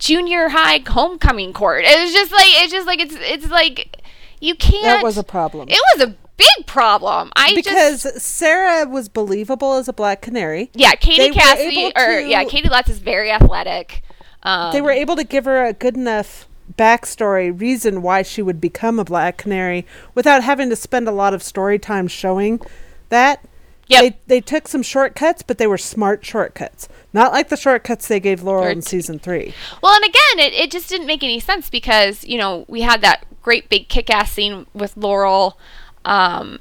junior high homecoming court. It was just like it's just like it's it's like you can't. That was a problem. It was a big problem. I because just, Sarah was believable as a Black Canary. Yeah, Katie Cassidy or to, yeah, Katie Lotz is very athletic. Um, they were able to give her a good enough backstory reason why she would become a Black Canary without having to spend a lot of story time showing that. Yeah, they, they took some shortcuts, but they were smart shortcuts, not like the shortcuts they gave Laurel or in season three. Well, and again, it, it just didn't make any sense because you know we had that great big kick-ass scene with Laurel um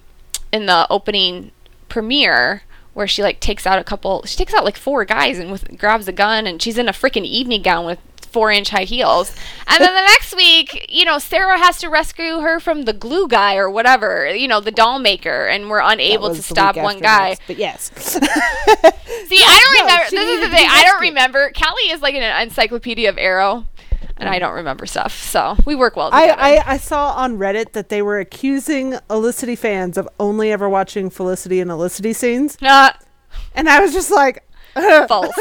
in the opening premiere where she like takes out a couple she takes out like four guys and with grabs a gun and she's in a freaking evening gown with four-inch high heels. And then the next week, you know, Sarah has to rescue her from the glue guy or whatever, you know, the doll maker, and we're unable to stop one guy. Next, but yes. See, no, I don't no, remember. This is the thing. I don't remember. Callie is like an encyclopedia of Arrow, and I don't remember stuff. So we work well together. I, I, I saw on Reddit that they were accusing Olicity fans of only ever watching Felicity and Olicity scenes. Uh, and I was just like, false.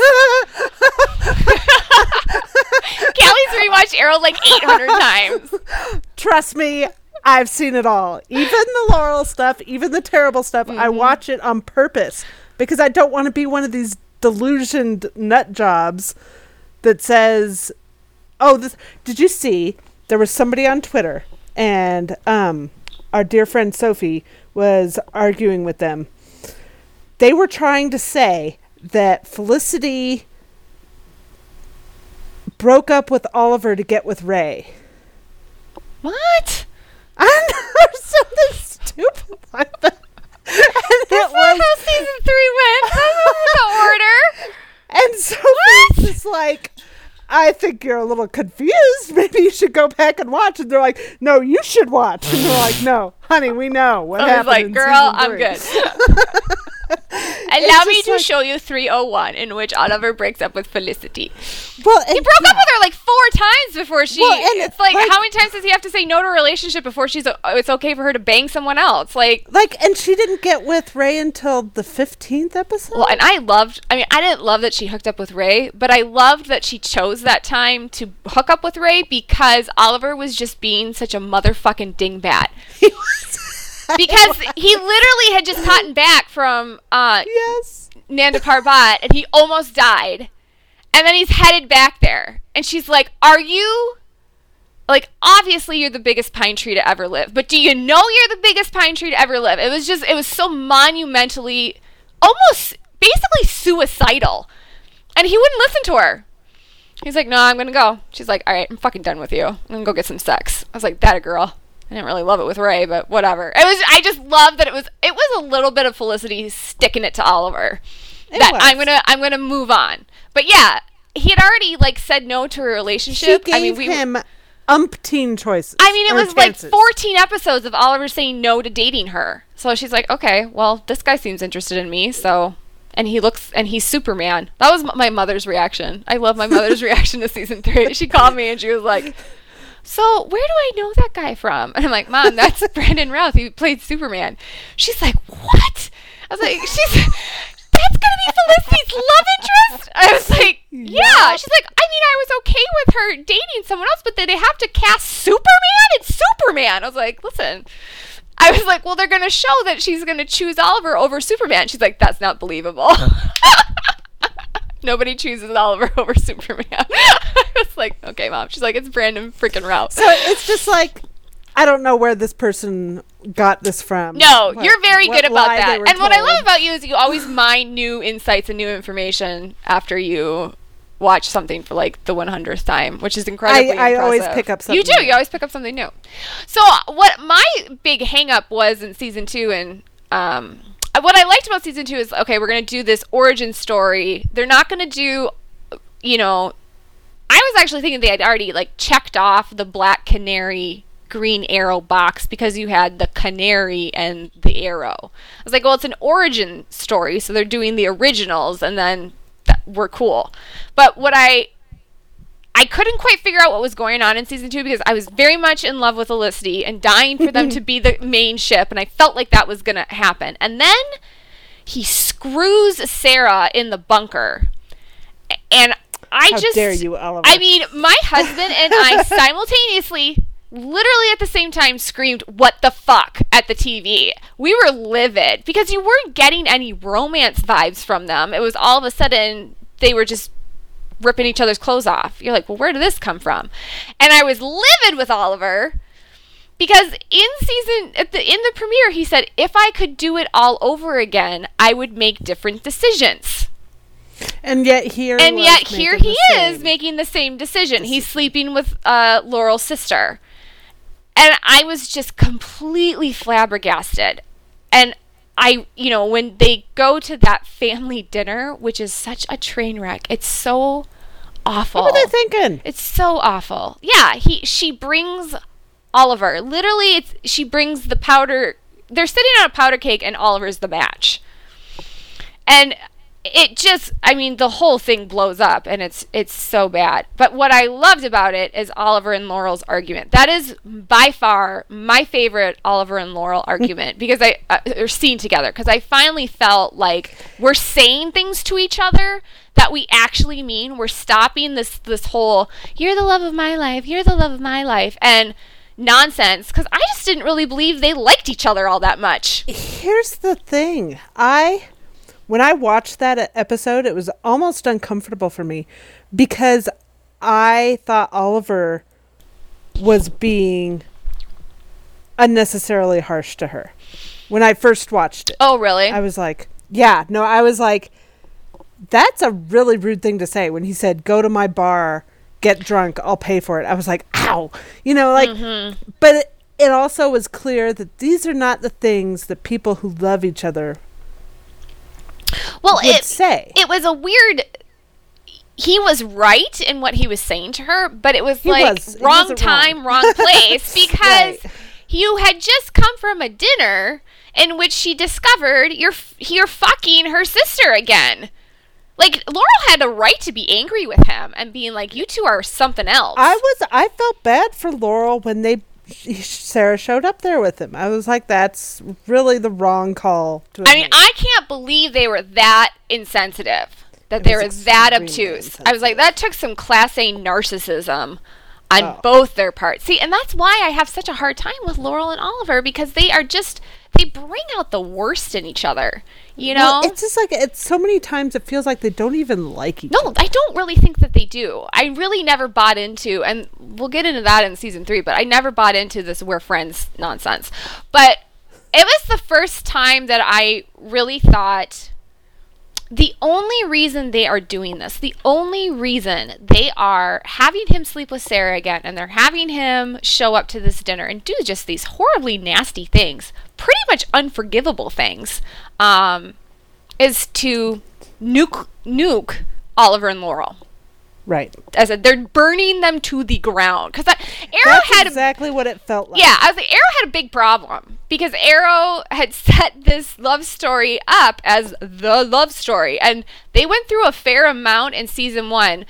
Callie's rewatched Arrow like eight hundred times. Trust me, I've seen it all. Even the Laurel stuff, even the terrible stuff, mm-hmm. I watch it on purpose because I don't want to be one of these delusioned nut jobs that says, oh, this. Did you see there was somebody on Twitter and um, our dear friend Sophie was arguing with them. They were trying to say that Felicity broke up with Oliver to get with Ray. What? I know, something stupid like that. And that's not how season three went. That's not the order. And so Sophie's just like, I think you're a little confused. Maybe you should go back and watch. And they're like, no, you should watch. And they're like, no, honey, we know what I happened. I was like, girl, I'm good. Allow me to like, show you three oh one in which Oliver breaks up with Felicity. Well, he broke yeah. up with her like four times before she. Well, and it's like, like how many times does he have to say no to a relationship before she's? Uh, it's okay for her to bang someone else. Like, like, and she didn't get with Ray until the fifteenth episode. Well, and I loved. I mean, I didn't love that she hooked up with Ray, but I loved that she chose that time to hook up with Ray because Oliver was just being such a motherfucking dingbat. He was. Because he literally had just gotten back from uh, yes. Nanda Parbat, and he almost died. And then he's headed back there. And she's like, are you... Like, obviously you're the biggest pine tree to ever live, but do you know you're the biggest pine tree to ever live? It was just, it was so monumentally, almost basically suicidal. And he wouldn't listen to her. He's like, no, I'm going to go. She's like, all right, I'm fucking done with you. I'm going to go get some sex. I was like, that a girl. I didn't really love it with Ray, but whatever. It was, I just loved that it was, it was a little bit of Felicity sticking it to Oliver. It that was. I'm going to, I'm going to move on. But yeah, he had already like said no to a relationship. She gave I mean, we, him umpteen choices. I mean, it was chances. Like fourteen episodes of Oliver saying no to dating her. So she's like, okay, well, this guy seems interested in me. So, and he looks, and he's Superman. That was my mother's reaction. I love my mother's reaction to season three. She called me and she was like, so where do I know that guy from? And I'm like, Mom, that's Brandon Routh. He played Superman. She's like, what? I was like, she's... that's going to be Felicity's love interest? I was like, yeah. She's like, I mean, I was okay with her dating someone else, but then they have to cast Superman? It's Superman. I was like, listen. I was like, well, they're going to show that she's going to choose Oliver over Superman. She's like, that's not believable. Nobody chooses Oliver over Superman. I was like, okay, Mom. She's like, it's Brandon freaking Routh. So it's just like, I don't know where this person got this from. No, what, you're very good about that. And told. What I love about you is you always mine new insights and new information after you watch something for like the one hundredth time, which is incredibly I, I impressive. I always pick up something. You do. You always pick up something new. So what my big hang up was in season two, and um, what I liked about season two is, okay, we're going to do this origin story. They're not going to do, you know, I was actually thinking they had already like checked off the Black Canary Green Arrow box because you had the canary and the arrow. I was like, well, it's an origin story, so they're doing the originals, and then th- we're cool. But what I I couldn't quite figure out what was going on in season two, because I was very much in love with Olicity and dying for them to be the main ship, and I felt like that was going to happen. And then he screws Sarah in the bunker, and I How just... dare you, Oliver. I mean, my husband and I simultaneously... literally at the same time screamed what the fuck at the T V. We were livid because you weren't getting any romance vibes from them. It was all of a sudden they were just ripping each other's clothes off. You're like, well, where did this come from? And I was livid with Oliver because in season at the in the premiere he said, if I could do it all over again, I would make different decisions. And yet here and yet here he is making the same decision. He's sleeping with uh Laurel's sister. And I was just completely flabbergasted. And I, you know, when they go to that family dinner, which is such a train wreck, it's so awful. What were they thinking? It's so awful. Yeah, he, she brings Oliver. Literally, it's she brings the powder. They're sitting on a powder cake, and Oliver's the match. And it just, I mean, the whole thing blows up, and it's it's so bad. But what I loved about it is Oliver and Laurel's argument. That is by far my favorite Oliver and Laurel argument because I uh, are seen together. Because I finally felt like we're saying things to each other that we actually mean. We're stopping this this whole "you're the love of my life, you're the love of my life" and nonsense. Because I just didn't really believe they liked each other all that much. Here's the thing, I. When I watched that episode, it was almost uncomfortable for me because I thought Oliver was being unnecessarily harsh to her when I first watched it. Oh, really? I was like, yeah. No, I was like, that's a really rude thing to say when he said, go to my bar, get drunk, I'll pay for it. I was like, ow. You know, like, mm-hmm. But it, it also was clear that these are not the things that people who love each other Well, it, say. It was a weird, he was right in what he was saying to her, but it was he like was, wrong was time, wrong, wrong place because right. You had just come from a dinner in which she discovered you're, you're fucking her sister again. Like, Laurel had a right to be angry with him and being like, you two are something else. I was, I felt bad for Laurel when they Sarah showed up there with him. I was like, that's really the wrong call to I mean, make. I can't believe they were that insensitive, that it they were that obtuse. I was like, that took some class A narcissism on oh. both their parts. See, and that's why I have such a hard time with Laurel and Oliver, because they are just, they bring out the worst in each other, you know? Well, it's just like, it's so many times it feels like they don't even like each no, other. No, I don't really think that they do. I really never bought into, and we'll get into that in season three, but I never bought into this we're friends nonsense. But it was the first time that I really thought, the only reason they are doing this, the only reason they are having him sleep with Sarah again, and they're having him show up to this dinner and do just these horribly nasty things, pretty much unforgivable things, um, is to nuke nuke Oliver and Laurel. Right. As a, they're burning them to the ground. Because that, Arrow That's had exactly a, what it felt like. Yeah, I was like, Arrow had a big problem because Arrow had set this love story up as the love story, and they went through a fair amount in season one.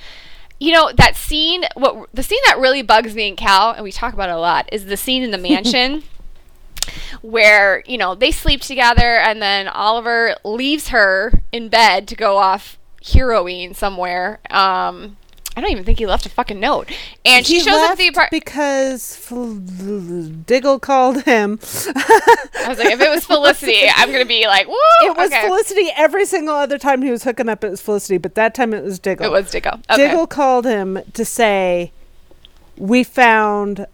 You know, that scene, what the scene that really bugs me and Cal, and we talk about it a lot, is the scene in the mansion where, you know, they sleep together, and then Oliver leaves her in bed to go off heroing somewhere. Um, I don't even think he left a fucking note. And she shows up the apartment because F- Diggle called him. I was like, if it was Felicity, I'm going to be like, woo! It was okay. Felicity every single other time he was hooking up. It was Felicity, but that time it was Diggle. It was Diggle. Okay. Diggle called him to say, we found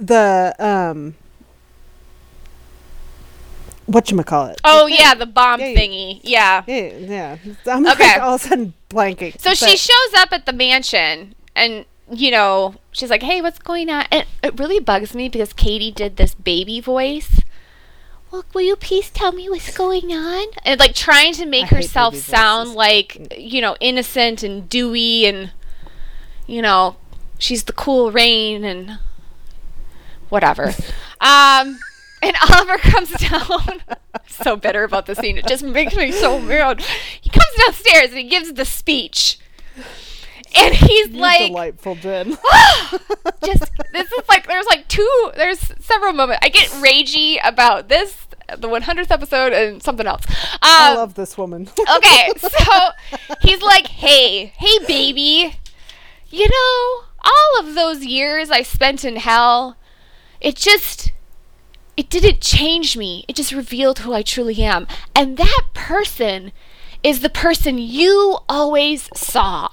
the, um, whatchamacallit. Oh, the yeah, the bomb yeah, thingy. Yeah. Yeah. yeah. I'm okay. like all of a sudden blanking. So but. she shows up at the mansion and, you know, she's like, hey, what's going on? And it really bugs me because Katie did this baby voice. Well, will you please tell me what's going on? And, like, trying to make I herself sound like, you know, innocent and dewy and, you know, she's the cool rain and whatever. um... And Oliver comes down. I'm so bitter about this scene. It just makes me so mad. He comes downstairs and he gives the speech. And he's You're like. delightful, Jen. Oh, just, this is like, there's like two, there's several moments. I get ragey about this, the one hundredth episode, and something else. Um, I love this woman. Okay. So he's like, hey, hey, baby. You know, all of those years I spent in hell, it just. It didn't change me. It just revealed who I truly am. And that person is the person you always saw.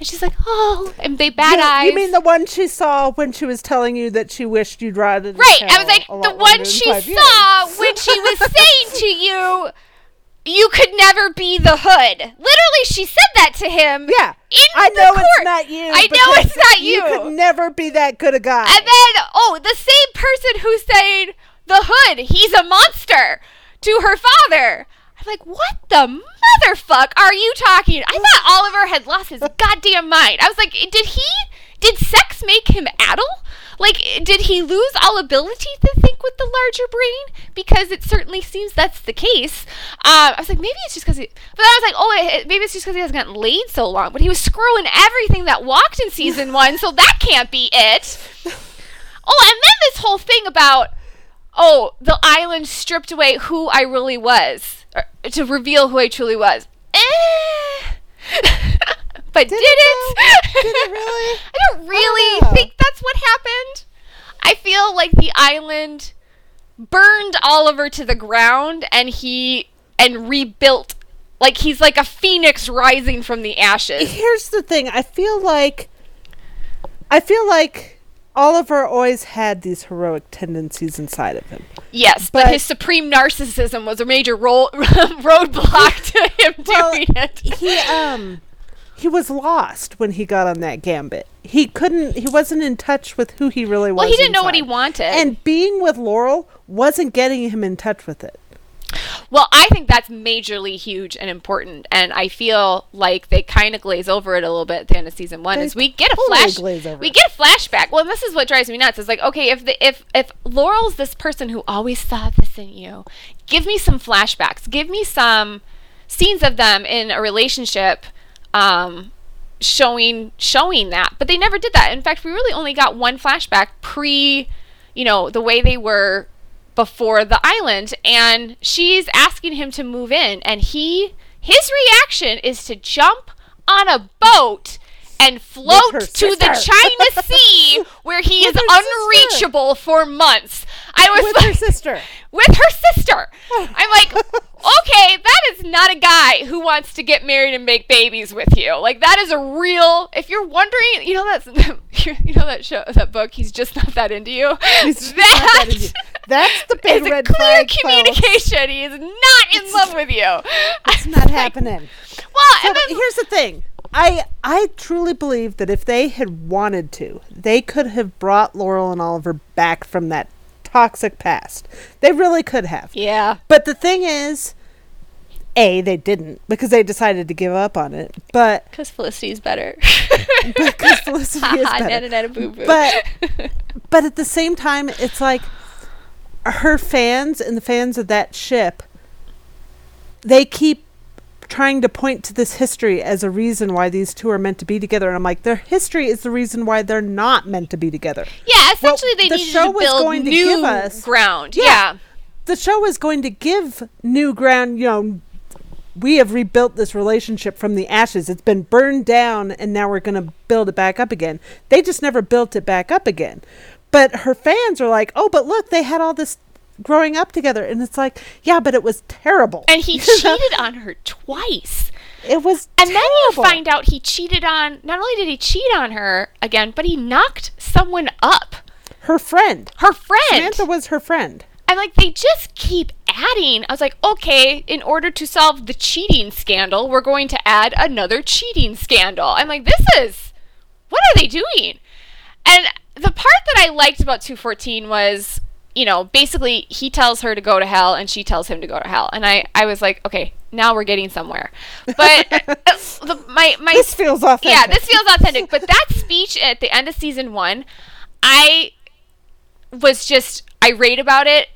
And she's like, oh, and they bad you, eyes. You mean the one she saw when she was telling you that she wished you'd rotted? Right. I was like, the one she saw when she was saying to you, you could never be the hood. Literally, she said that to him. Yeah. In I know court. It's not you. I know it's not you. You could never be that good a guy. And then, oh, the same person who said the hood, he's a monster, to her father. I'm like, what the motherfuck are you talking? I thought Oliver had lost his goddamn mind. I was like, did he, did sex make him addle? Like, did he lose all ability to think with the larger brain? Because it certainly seems that's the case. Um, I was like, maybe it's just because he... But I was like, oh, it, maybe it's just because he hasn't gotten laid so long. But he was screwing everything that walked in season one, so that can't be it. Oh, and then this whole thing about, oh, the island stripped away who I really was. Or, to reveal who I truly was. Eh... But did, did it? it? Did it really? I don't really I don't think that's what happened. I feel like the island burned Oliver to the ground, and he and rebuilt. Like he's like a phoenix rising from the ashes. Here's the thing. I feel like I feel like Oliver always had these heroic tendencies inside of him. Yes, but, but his supreme narcissism was a major ro- roadblock to him well, doing it. He um. He was lost when he got on that gambit. He couldn't, he wasn't in touch with who he really was. Well, he didn't inside. know what he wanted. And being with Laurel wasn't getting him in touch with it. Well, I think that's majorly huge and important. And I feel like they kind of glaze over it a little bit at the end of season one. They is we get a totally flash, we get a flashback. Well, and this is what drives me nuts. It's like, okay, if the, if if Laurel's this person who always saw this in you, give me some flashbacks. Give me some scenes of them in a relationship. Um, showing showing that, but they never did that. In fact, we really only got one flashback pre, you know, the way they were before the island, and she's asking him to move in, and he his reaction is to jump on a boat and float to sister. the China Sea where he with is unreachable sister. for months. I was with like, her sister. With her sister. I'm like, okay, that is not a guy who wants to get married and make babies with you. Like, that is a real. If you're wondering, you know that's you know that show, that book. He's just not that into you. He's that, not that into you. That's the big red flag. It's a clear communication. Folks. He is not in it's, love with you. It's not like, happening. Well, so, and then, here's the thing. I I truly believe that if they had wanted to, they could have brought Laurel and Oliver back from that toxic past. They really could have. Yeah. But the thing is, A, they didn't, because they decided to give up on it. But because Felicity's better. Because Felicity is better. Nana, boo boo. But but at the same time, it's like her fans and the fans of that ship, they keep trying to point to this history as a reason why these two are meant to be together, and I'm like, their history is the reason why they're not meant to be together. Yeah, essentially, well, they the needed show to build going new to give us, ground. Yeah, yeah, the show is going to give new ground. You know, we have rebuilt this relationship from the ashes. It's been burned down, and now we're going to build it back up again. They just never built it back up again. But her fans are like, oh, but look, they had all this growing up together, and it's like, yeah, but it was terrible. And he cheated on her twice. It was and terrible. Then you find out he cheated on, not only did he cheat on her again, but he knocked someone up. Her friend. Her friend. Samantha was her friend. And like, they just keep adding. I was like, okay, in order to solve the cheating scandal, we're going to add another cheating scandal. I'm like, this is, what are they doing? And the part that I liked about two fourteen was, you know, basically he tells her to go to hell and she tells him to go to hell. And I, I was like, okay, now we're getting somewhere. But the, my, my, this feels authentic. Yeah, this feels authentic. But that speech at the end of season one, I was just irate about it.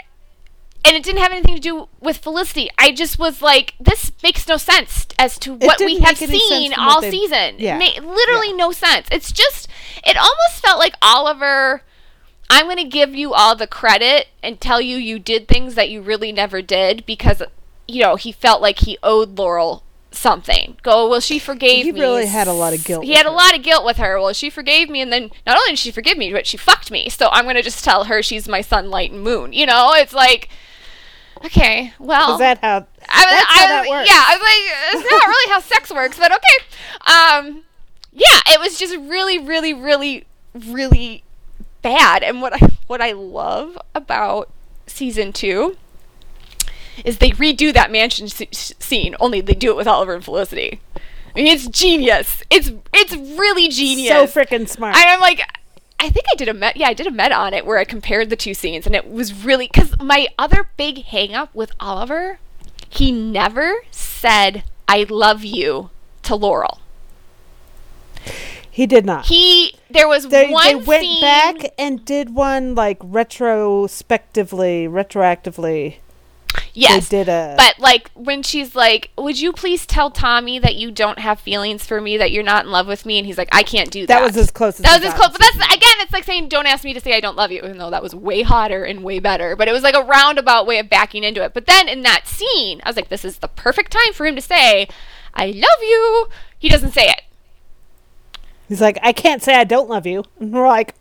And it didn't have anything to do with Felicity. I just was like, this makes no sense as to what we have seen all season. Yeah. It made literally yeah. no sense. It's just, it almost felt like Oliver, I'm going to give you all the credit and tell you you did things that you really never did because, you know, he felt like he owed Laurel something. Go, well, she forgave he me. He really had a lot of guilt. He had her. a lot of guilt with her. Well, she forgave me, and then not only did she forgive me, but she fucked me. So I'm going to just tell her she's my sunlight and moon. You know, it's like, okay, well. Is that how, that's I was, how I was, that works? Yeah, I was like, it's not really how sex works, but okay. Um, yeah, it was just really, really, really, really bad. And what I what I love about season two is they redo that mansion c- scene, only they do it with Oliver and Felicity. I mean, it's genius. It's it's really genius. So freaking smart. And I'm like, I think I did a met, yeah, I did a met on it where I compared the two scenes, and it was really, because my other big hang up with Oliver, he never said I love you to Laurel. He did not. He there was they, one. They went scene back and did one like retrospectively, retroactively. Yes, they did a. But like when she's like, "Would you please tell Tommy that you don't have feelings for me, that you're not in love with me?" And he's like, "I can't do that." That was as close as. That was as close. But that's again, it's like saying, "Don't ask me to say I don't love you," even though that was way hotter and way better. But it was like a roundabout way of backing into it. But then in that scene, I was like, "This is the perfect time for him to say, 'I love you.'" He doesn't say it. He's like, I can't say I don't love you. And we're like,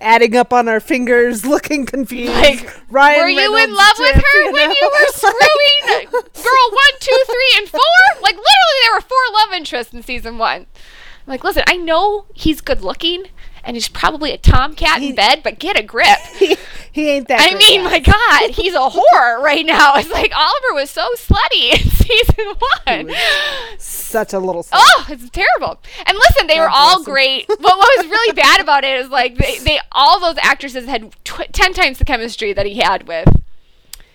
adding up on our fingers, looking confused. Like, Ryan were you Reynolds in love Jeff, with her you when know? You were screwing girl one, two, three, and four? Like, literally, there were four love interests in season one. I'm like, listen, I know he's good looking, and he's probably a tomcat he, in bed, but get a grip. He, he ain't that I mean, guy. My God, he's a whore right now. It's like, Oliver was so slutty in season one. Such a little slut. Oh, it's terrible. And listen, they God were all awesome. Great. But what was really bad about it is, like, they, they all those actresses had tw- ten times the chemistry that he had with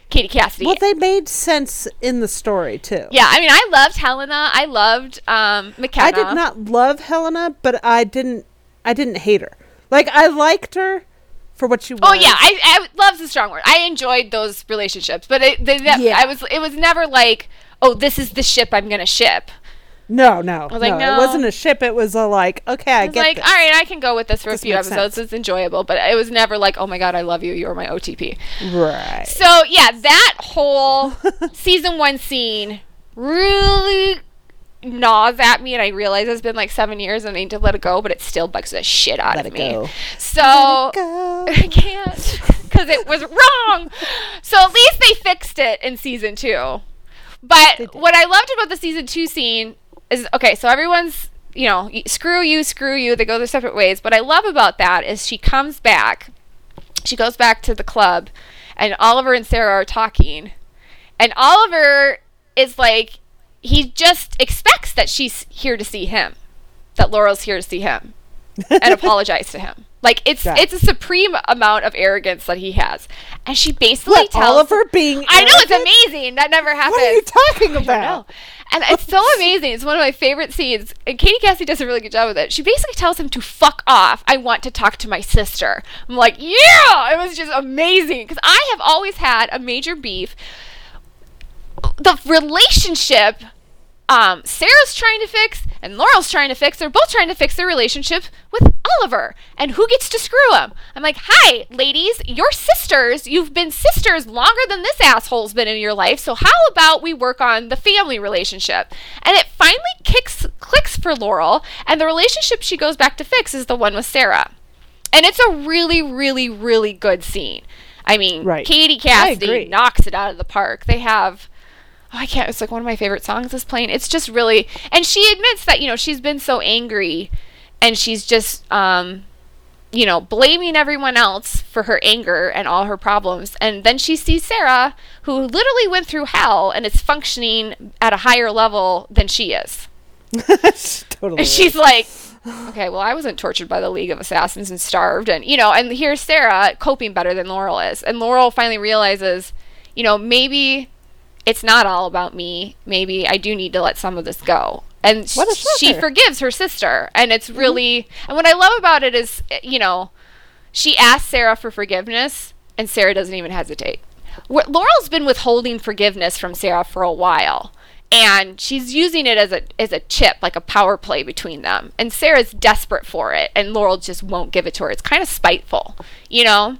Katie Cassidy. Well, they made sense in the story, too. Yeah, I mean, I loved Helena. I loved um, McKenna. I did not love Helena, but I didn't. I didn't hate her. Like, I liked her for what she was. Oh, yeah. I, I love's a strong word. I enjoyed those relationships. But it, they, that, yeah. I was, it was never like, oh, this is the ship I'm going to ship. No, no. I was like, no, no. It wasn't a ship. It was a like, okay, I, I get like, this. All right, I can go with this for this a few episodes. Sense. It's enjoyable. But it was never like, oh, my God, I love you. You're my O T P. Right. So, yeah, that whole season one scene really gnaws at me, and I realize it's been like seven years and I need to let it go, but it still bugs the shit out let of it me. Go. So let it go. I can't, because it was wrong. So at least they fixed it in season two. But what I loved about the season two scene is, okay, so everyone's, you know, screw you, screw you. They go their separate ways. What I love about that is she comes back. She goes back to the club, and Oliver and Sarah are talking. And Oliver is like, he just expects that she's here to see him, that Laurel's here to see him and apologize to him. Like, it's yeah. it's a supreme amount of arrogance that he has. And she basically what, tells... Oliver being I arrogant? Know, it's amazing. That never happens. What are you talking about? And it's so amazing. It's one of my favorite scenes. And Katie Cassidy does a really good job with it. She basically tells him to fuck off. I want to talk to my sister. I'm like, yeah! It was just amazing. Because I have always had a major beef. The relationship... Um, Sarah's trying to fix and Laurel's trying to fix. They're both trying to fix their relationship with Oliver, and who gets to screw him? I'm like, hi, ladies, you're sisters. You've been sisters longer than this asshole's been in your life. So how about we work on the family relationship? And it finally kicks clicks for Laurel, and the relationship she goes back to fix is the one with Sarah, and it's a really, really, really good scene. I mean, right. Katie Cassidy knocks it out of the park. They have. I can't, it's like one of my favorite songs is playing. It's just really, and she admits that, you know, she's been so angry and she's just, um, you know, blaming everyone else for her anger and all her problems. And then she sees Sarah, who literally went through hell and is functioning at a higher level than she is. Totally. And she's like, okay, well, I wasn't tortured by the League of Assassins and starved. And, you know, and here's Sarah coping better than Laurel is. And Laurel finally realizes, you know, maybe... it's not all about me. Maybe I do need to let some of this go. And she forgives her sister. And it's really... Mm-hmm. And what I love about it is, you know, she asks Sarah for forgiveness, and Sarah doesn't even hesitate. What, Laurel's been withholding forgiveness from Sarah for a while. And she's using it as a as a chip, like a power play between them. And Sarah's desperate for it, and Laurel just won't give it to her. It's kind of spiteful, you know?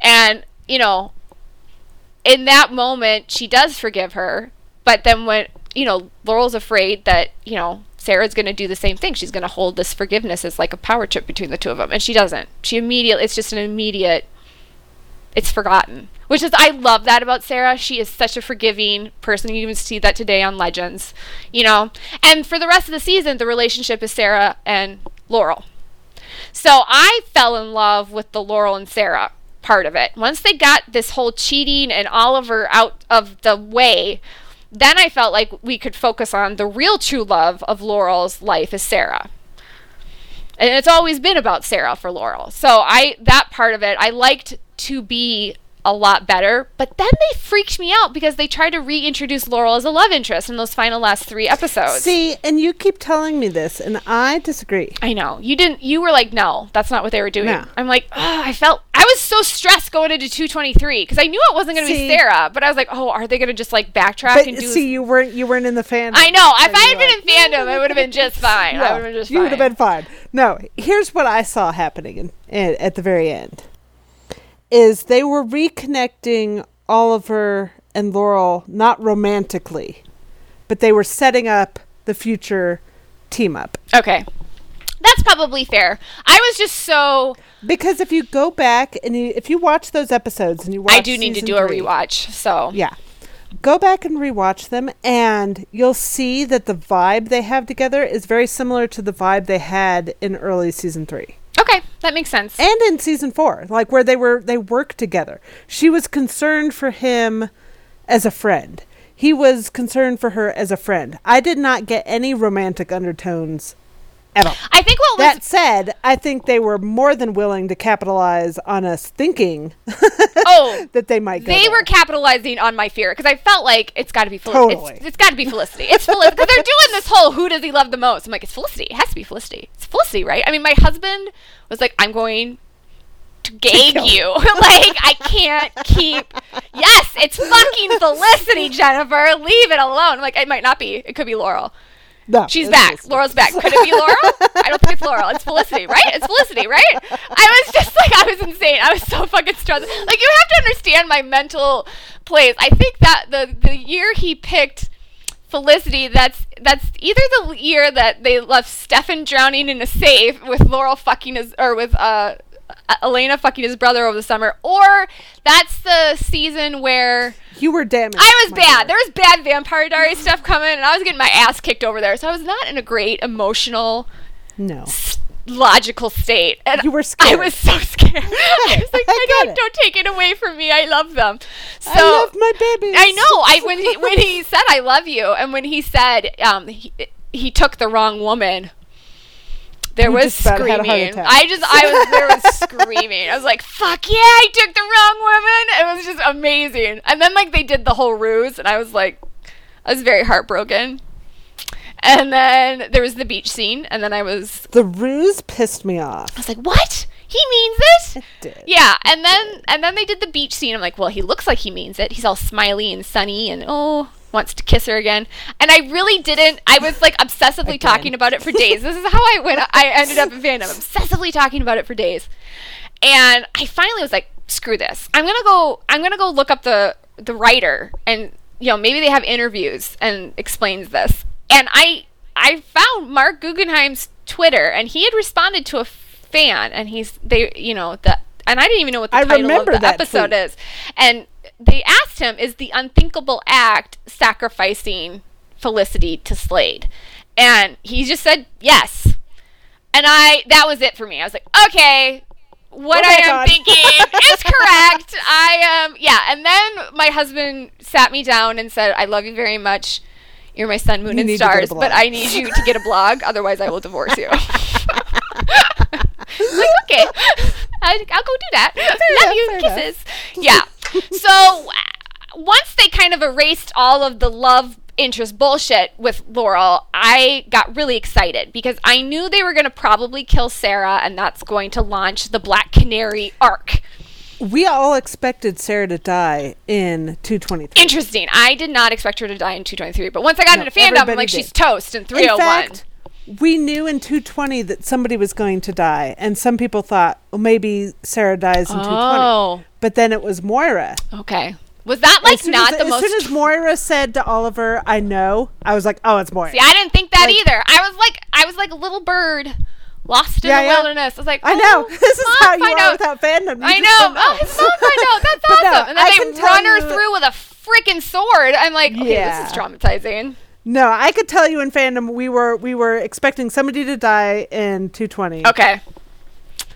And, you know... in that moment, she does forgive her, but then when, you know, Laurel's afraid that, you know, Sarah's going to do the same thing. She's going to hold this forgiveness as like a power trip between the two of them, and she doesn't. She immediately, it's just an immediate, it's forgotten, which is, I love that about Sarah. She is such a forgiving person. You even see that today on Legends, you know, and for the rest of the season, the relationship is Sarah and Laurel. So I fell in love with the Laurel and Sarah part of it. Once they got this whole cheating and Oliver out of the way, then I felt like we could focus on the real true love of Laurel's life is Sarah. And it's always been about Sarah for Laurel. So I, that part of it, I liked to be a lot better, but then they freaked me out because they tried to reintroduce Laurel as a love interest in those final last three episodes. See, and you keep telling me this, and I disagree. I know you didn't. You were like, "No, that's not what they were doing." No. I'm like, "Oh, I felt I was so stressed going into two twenty-three because I knew it wasn't going to be Sarah, but I was like, "Oh, are they going to just like backtrack but, and do?" See, you weren't. You weren't in the fandom. I know. If I had been like, in fandom, I would have been just fine. No, I would have been just. You would have been fine. No, here's what I saw happening in, in, at the very end. Is they were reconnecting Oliver and Laurel, not romantically, but they were setting up the future team up. Okay. That's probably fair. I was just so... because if you go back and you, if you watch those episodes and you watch I do need to do a three, rewatch, so... yeah. Go back and rewatch them, and you'll see that the vibe they have together is very similar to the vibe they had in early season three. Okay, that makes sense. And in season four, like where they were, they worked together. She was concerned for him as a friend. He was concerned for her as a friend. I did not get any romantic undertones at all. I think what that was... said, I think they were more than willing to capitalize on us thinking oh, that they might. Go they there. Were capitalizing on my fear because I felt like it's got to be Felicity. Totally. It's, it's got to be Felicity. It's Felicity because they're doing this whole who does he love the most. I'm like, it's Felicity. It has to be Felicity. It's Felicity, right? I mean, my husband was like, I'm going to gag you. Like, I can't keep. Yes, it's fucking Felicity, Jennifer. Leave it alone. Like, it might not be. It could be Laurel. No, she's back. Felicity. Laurel's back. Could it be Laurel? I don't think it's Laurel. It's Felicity, right? It's Felicity, right? I was just like, I was insane. I was so fucking stressed. Like, you have to understand my mental plays. I think that the the year he picked Felicity, that's that's either the year that they left Stefan drowning in a safe with Laurel fucking his, or with uh, Elena fucking his brother over the summer, or that's the season where you were damaged. I was bad. Dear. There was bad Vampire Diaries stuff coming, and I was getting my ass kicked over there, so I was not in a great emotional, no, s- logical state. And you were scared. I was so scared. I was like, I my God, it. Don't take it away from me. I love them. So, I love my babies. I know. I when he, when he said I love you, and when he said um he, he took the wrong woman. There you was screaming. I just, I was, there was screaming. I was like, fuck yeah, I took the wrong woman. It was just amazing. And then, like, they did the whole ruse, and I was like, I was very heartbroken. And then there was the beach scene, and then I was... The ruse pissed me off. I was like, what? He means this? It did. Yeah, and then, and then they did the beach scene. I'm like, well, he looks like he means it. He's all smiley and sunny, and oh... wants to kiss her again. And I really didn't. I was like obsessively talking about it for days. This is how I went. I ended up in fandom. Obsessively talking about it for days. And I finally was like, screw this. I'm going to go, I'm going to go look up the, the writer, and, you know, maybe they have interviews and explains this. And I, I found Mark Guggenheim's Twitter, and he had responded to a fan, and he's, they, you know, the, and I didn't even know what the I title of the episode tweet. Is. And they asked him, is the unthinkable act sacrificing Felicity to Slade? And he just said, yes. And I, that was it for me. I was like, okay, what oh I am God. Thinking is correct. I am, um, yeah. And then my husband sat me down and said, I love you very much. You're my sun, moon, you and stars, but I need you to get a blog. Otherwise, I will divorce you. Like, okay, I'll go do that. Love enough, you, kisses. Yeah. So once they kind of erased all of the love interest bullshit with Laurel, I got really excited because I knew they were going to probably kill Sarah, and that's going to launch the Black Canary arc. We all expected Sarah to die in two twenty-three. Interesting. I did not expect her to die in two twenty-three, but once I got no, into fandom, I'm like, did. She's toast in three oh one. In fact, we knew in two twenty that somebody was going to die, and some people thought, well, maybe Sarah dies in oh. two twenty. But then it was Moira. Okay. Was that like not as, the as most... As soon as Moira said to Oliver, I know, I was like, oh, it's Moira. See, I didn't think that like, either. I was like, I was like a little bird lost in yeah, the yeah. wilderness. I was like, oh, I know. This is how you are out. Without fandom. You I know. Oh, his mom find out. That's awesome. No, and then I they run her through with a freaking sword. I'm like, okay, yeah. This is traumatizing. No, I could tell you in fandom we were we were expecting somebody to die in two twenty. Okay.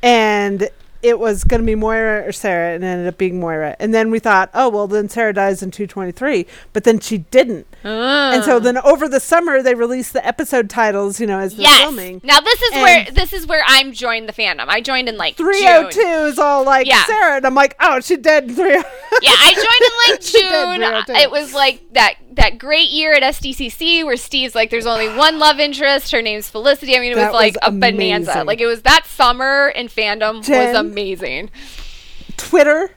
And it was going to be Moira or Sarah, and it ended up being Moira. And then we thought, oh, well, then Sarah dies in two twenty-three, but then she didn't. Uh. And so then over the summer, they released the episode titles, you know, as they're yes. filming. Now, this is and where this is where I'm joined the fandom. I joined in, like, three oh two June. Is all, like, yeah. Sarah, and I'm like, oh, she's dead in three oh two. Yeah, I joined in, like, June. It was, like, that that great year at S D C C where Steve's like, there's only one love interest. Her name's Felicity. I mean, it was, was like a amazing. Bonanza. Like, it was that summer in fandom Jen, was amazing. Twitter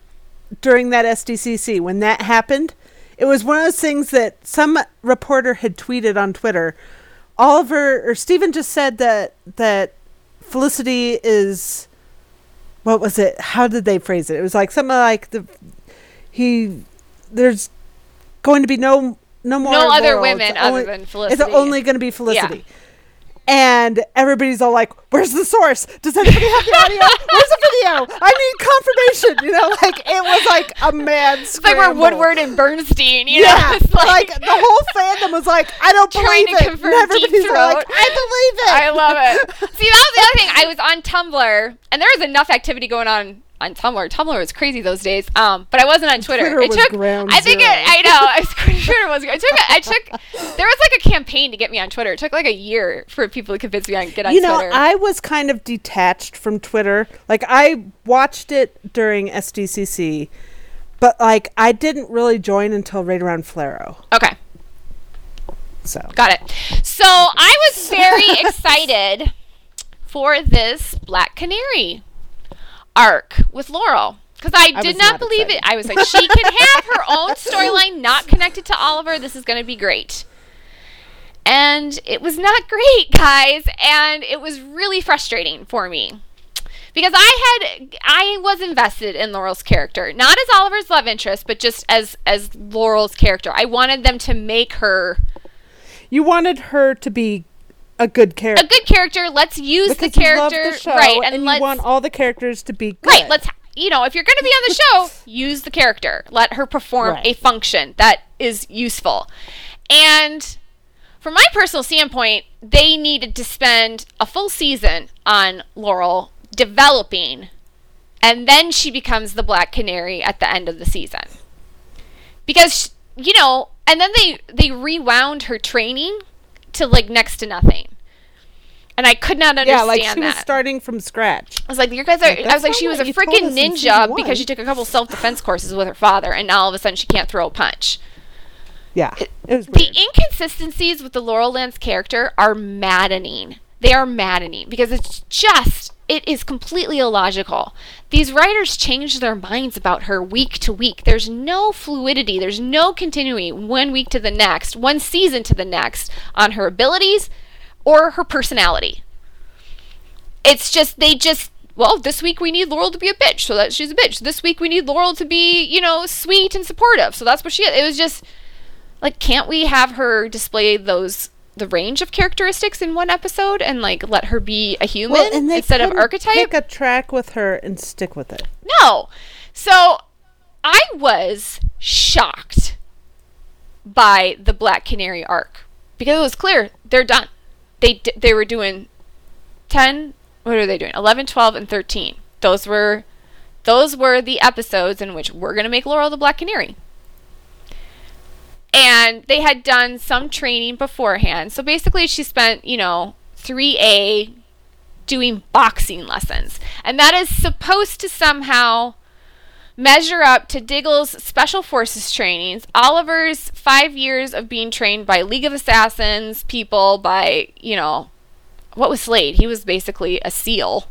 during that S D C C, when that happened, it was one of those things that some reporter had tweeted on Twitter. Oliver or Steven just said that, that Felicity is, what was it? How did they phrase it? It was like something like the, he, there's going to be no, No more no other women it's other only, than Felicity. It's only going to be Felicity. Yeah. And everybody's all like, where's the source? Does anybody have the audio? Where's the video? I need confirmation. You know, like, it was like a mad scramble. It's like we're Woodward and Bernstein. You yeah. know? It's like, like, the whole fandom was like, I don't believe it. And everybody's like, I believe it. I love it. See, that was the other thing. I was on Tumblr, and there was enough activity going on on Tumblr. Tumblr was crazy those days. Um, but I wasn't on Twitter. Twitter it was took, ground I think zero. It, I know. I was, Twitter was. It took. I took. There was like a campaign to get me on Twitter. It took like a year for people to convince me I could get on you Twitter. You know, I was kind of detached from Twitter. Like, I watched it during S D C C, but like I didn't really join until right around Flero. Okay. So got it. So I was very excited for this Black Canary arc with Laurel because I, I did not, not believe excited. It. I was like, she can have her own storyline not connected to Oliver. This is going to be great. And it was not great, guys. And it was really frustrating for me because I had, I was invested in Laurel's character, not as Oliver's love interest, but just as, as Laurel's character. I wanted them to make her you wanted her to be a good character. A good character. Let's use because the character. You love the show, right. And, and let's, you want all the characters to be good. Right. Let's, you know, if you're going to be on the show, use the character. Let her perform right. a function that is useful. And from my personal standpoint, they needed to spend a full season on Laurel developing, and then she becomes the Black Canary at the end of the season. Because, you know, and then they, they rewound her training to, like, next to nothing. And I could not understand that. Yeah, like, she that. was starting from scratch. I was like, you guys are, like, I was like, she was a freaking ninja because she took a couple self-defense courses with her father, and now all of a sudden she can't throw a punch. Yeah, it was weird. The inconsistencies with the Laurel Lance character are maddening. They are maddening because it's just, it is completely illogical. These writers change their minds about her week to week. There's no fluidity. There's no continuity one week to the next, one season to the next on her abilities or her personality. It's just, they just, well, this week we need Laurel to be a bitch, so that she's a bitch. This week we need Laurel to be, you know, sweet and supportive, so that's what she is. It was just... Like, can't we have her display those, the range of characteristics in one episode and, like, let her be a human well, instead of archetype? Pick a track with her and stick with it. No. So, I was shocked by the Black Canary arc because it was clear they're done. They d- they were doing ten, what are they doing? eleven, twelve, and thirteen. Those were, those were the episodes in which we're going to make Laurel the Black Canary. And they had done some training beforehand. So basically she spent, you know, three A doing boxing lessons. And that is supposed to somehow measure up to Diggle's special forces trainings, Oliver's five years of being trained by League of Assassins people, by, you know, what was Slade? He was basically a SEAL.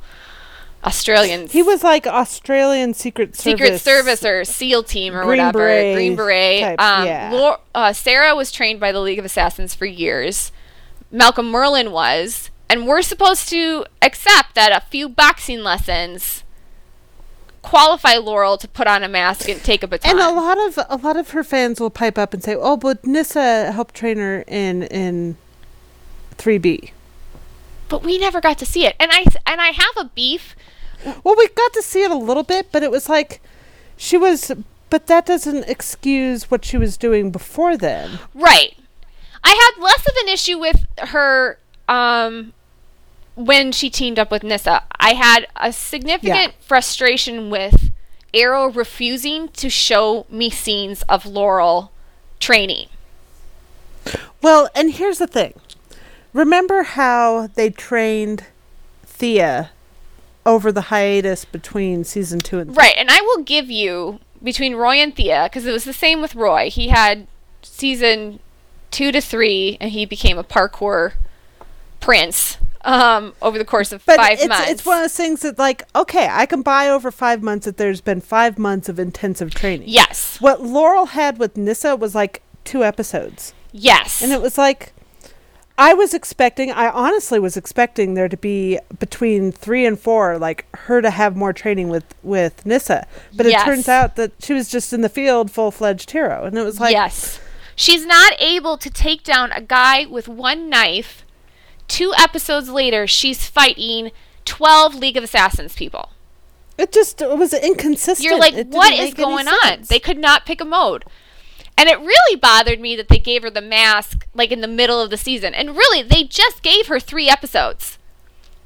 Australians. He was like Australian Secret Service. Secret Service or SEAL team or Green whatever. Beret Green Beret. Type, um, yeah. Laura, uh, Sarah was trained by the League of Assassins for years. Malcolm Merlin was. And we're supposed to accept that a few boxing lessons qualify Laurel to put on a mask and take a baton. And a lot of a lot of her fans will pipe up and say, oh, but Nyssa helped train her in, in three B. But we never got to see it. And I and I have a beef. Well, we got to see it a little bit, but it was like she was, but that doesn't excuse what she was doing before then. Right. I had less of an issue with her um, when she teamed up with Nyssa. I had a significant yeah. frustration with Arrow refusing to show me scenes of Laurel training. Well, and here's the thing. Remember how they trained Thea over the hiatus between season two and three. Right, and I will give you, between Roy and Thea, because it was the same with Roy. He had season two to three, and he became a parkour prince um, over the course of but five it's, months. It's one of those things that, like, okay, I can buy over five months that there's been five months of intensive training. Yes. What Laurel had with Nyssa was, like, two episodes. Yes. And it was like... I was expecting, I honestly was expecting there to be between three and four, like her to have more training with, with Nyssa. But yes. It turns out that she was just in the field full-fledged hero. And it was like... Yes. She's not able to take down a guy with one knife. Two episodes later, she's fighting twelve League of Assassins people. It just it was inconsistent. You're like, it what is going on? They could not pick a mode. And it really bothered me that they gave her the mask, like, in the middle of the season. And really, they just gave her three episodes.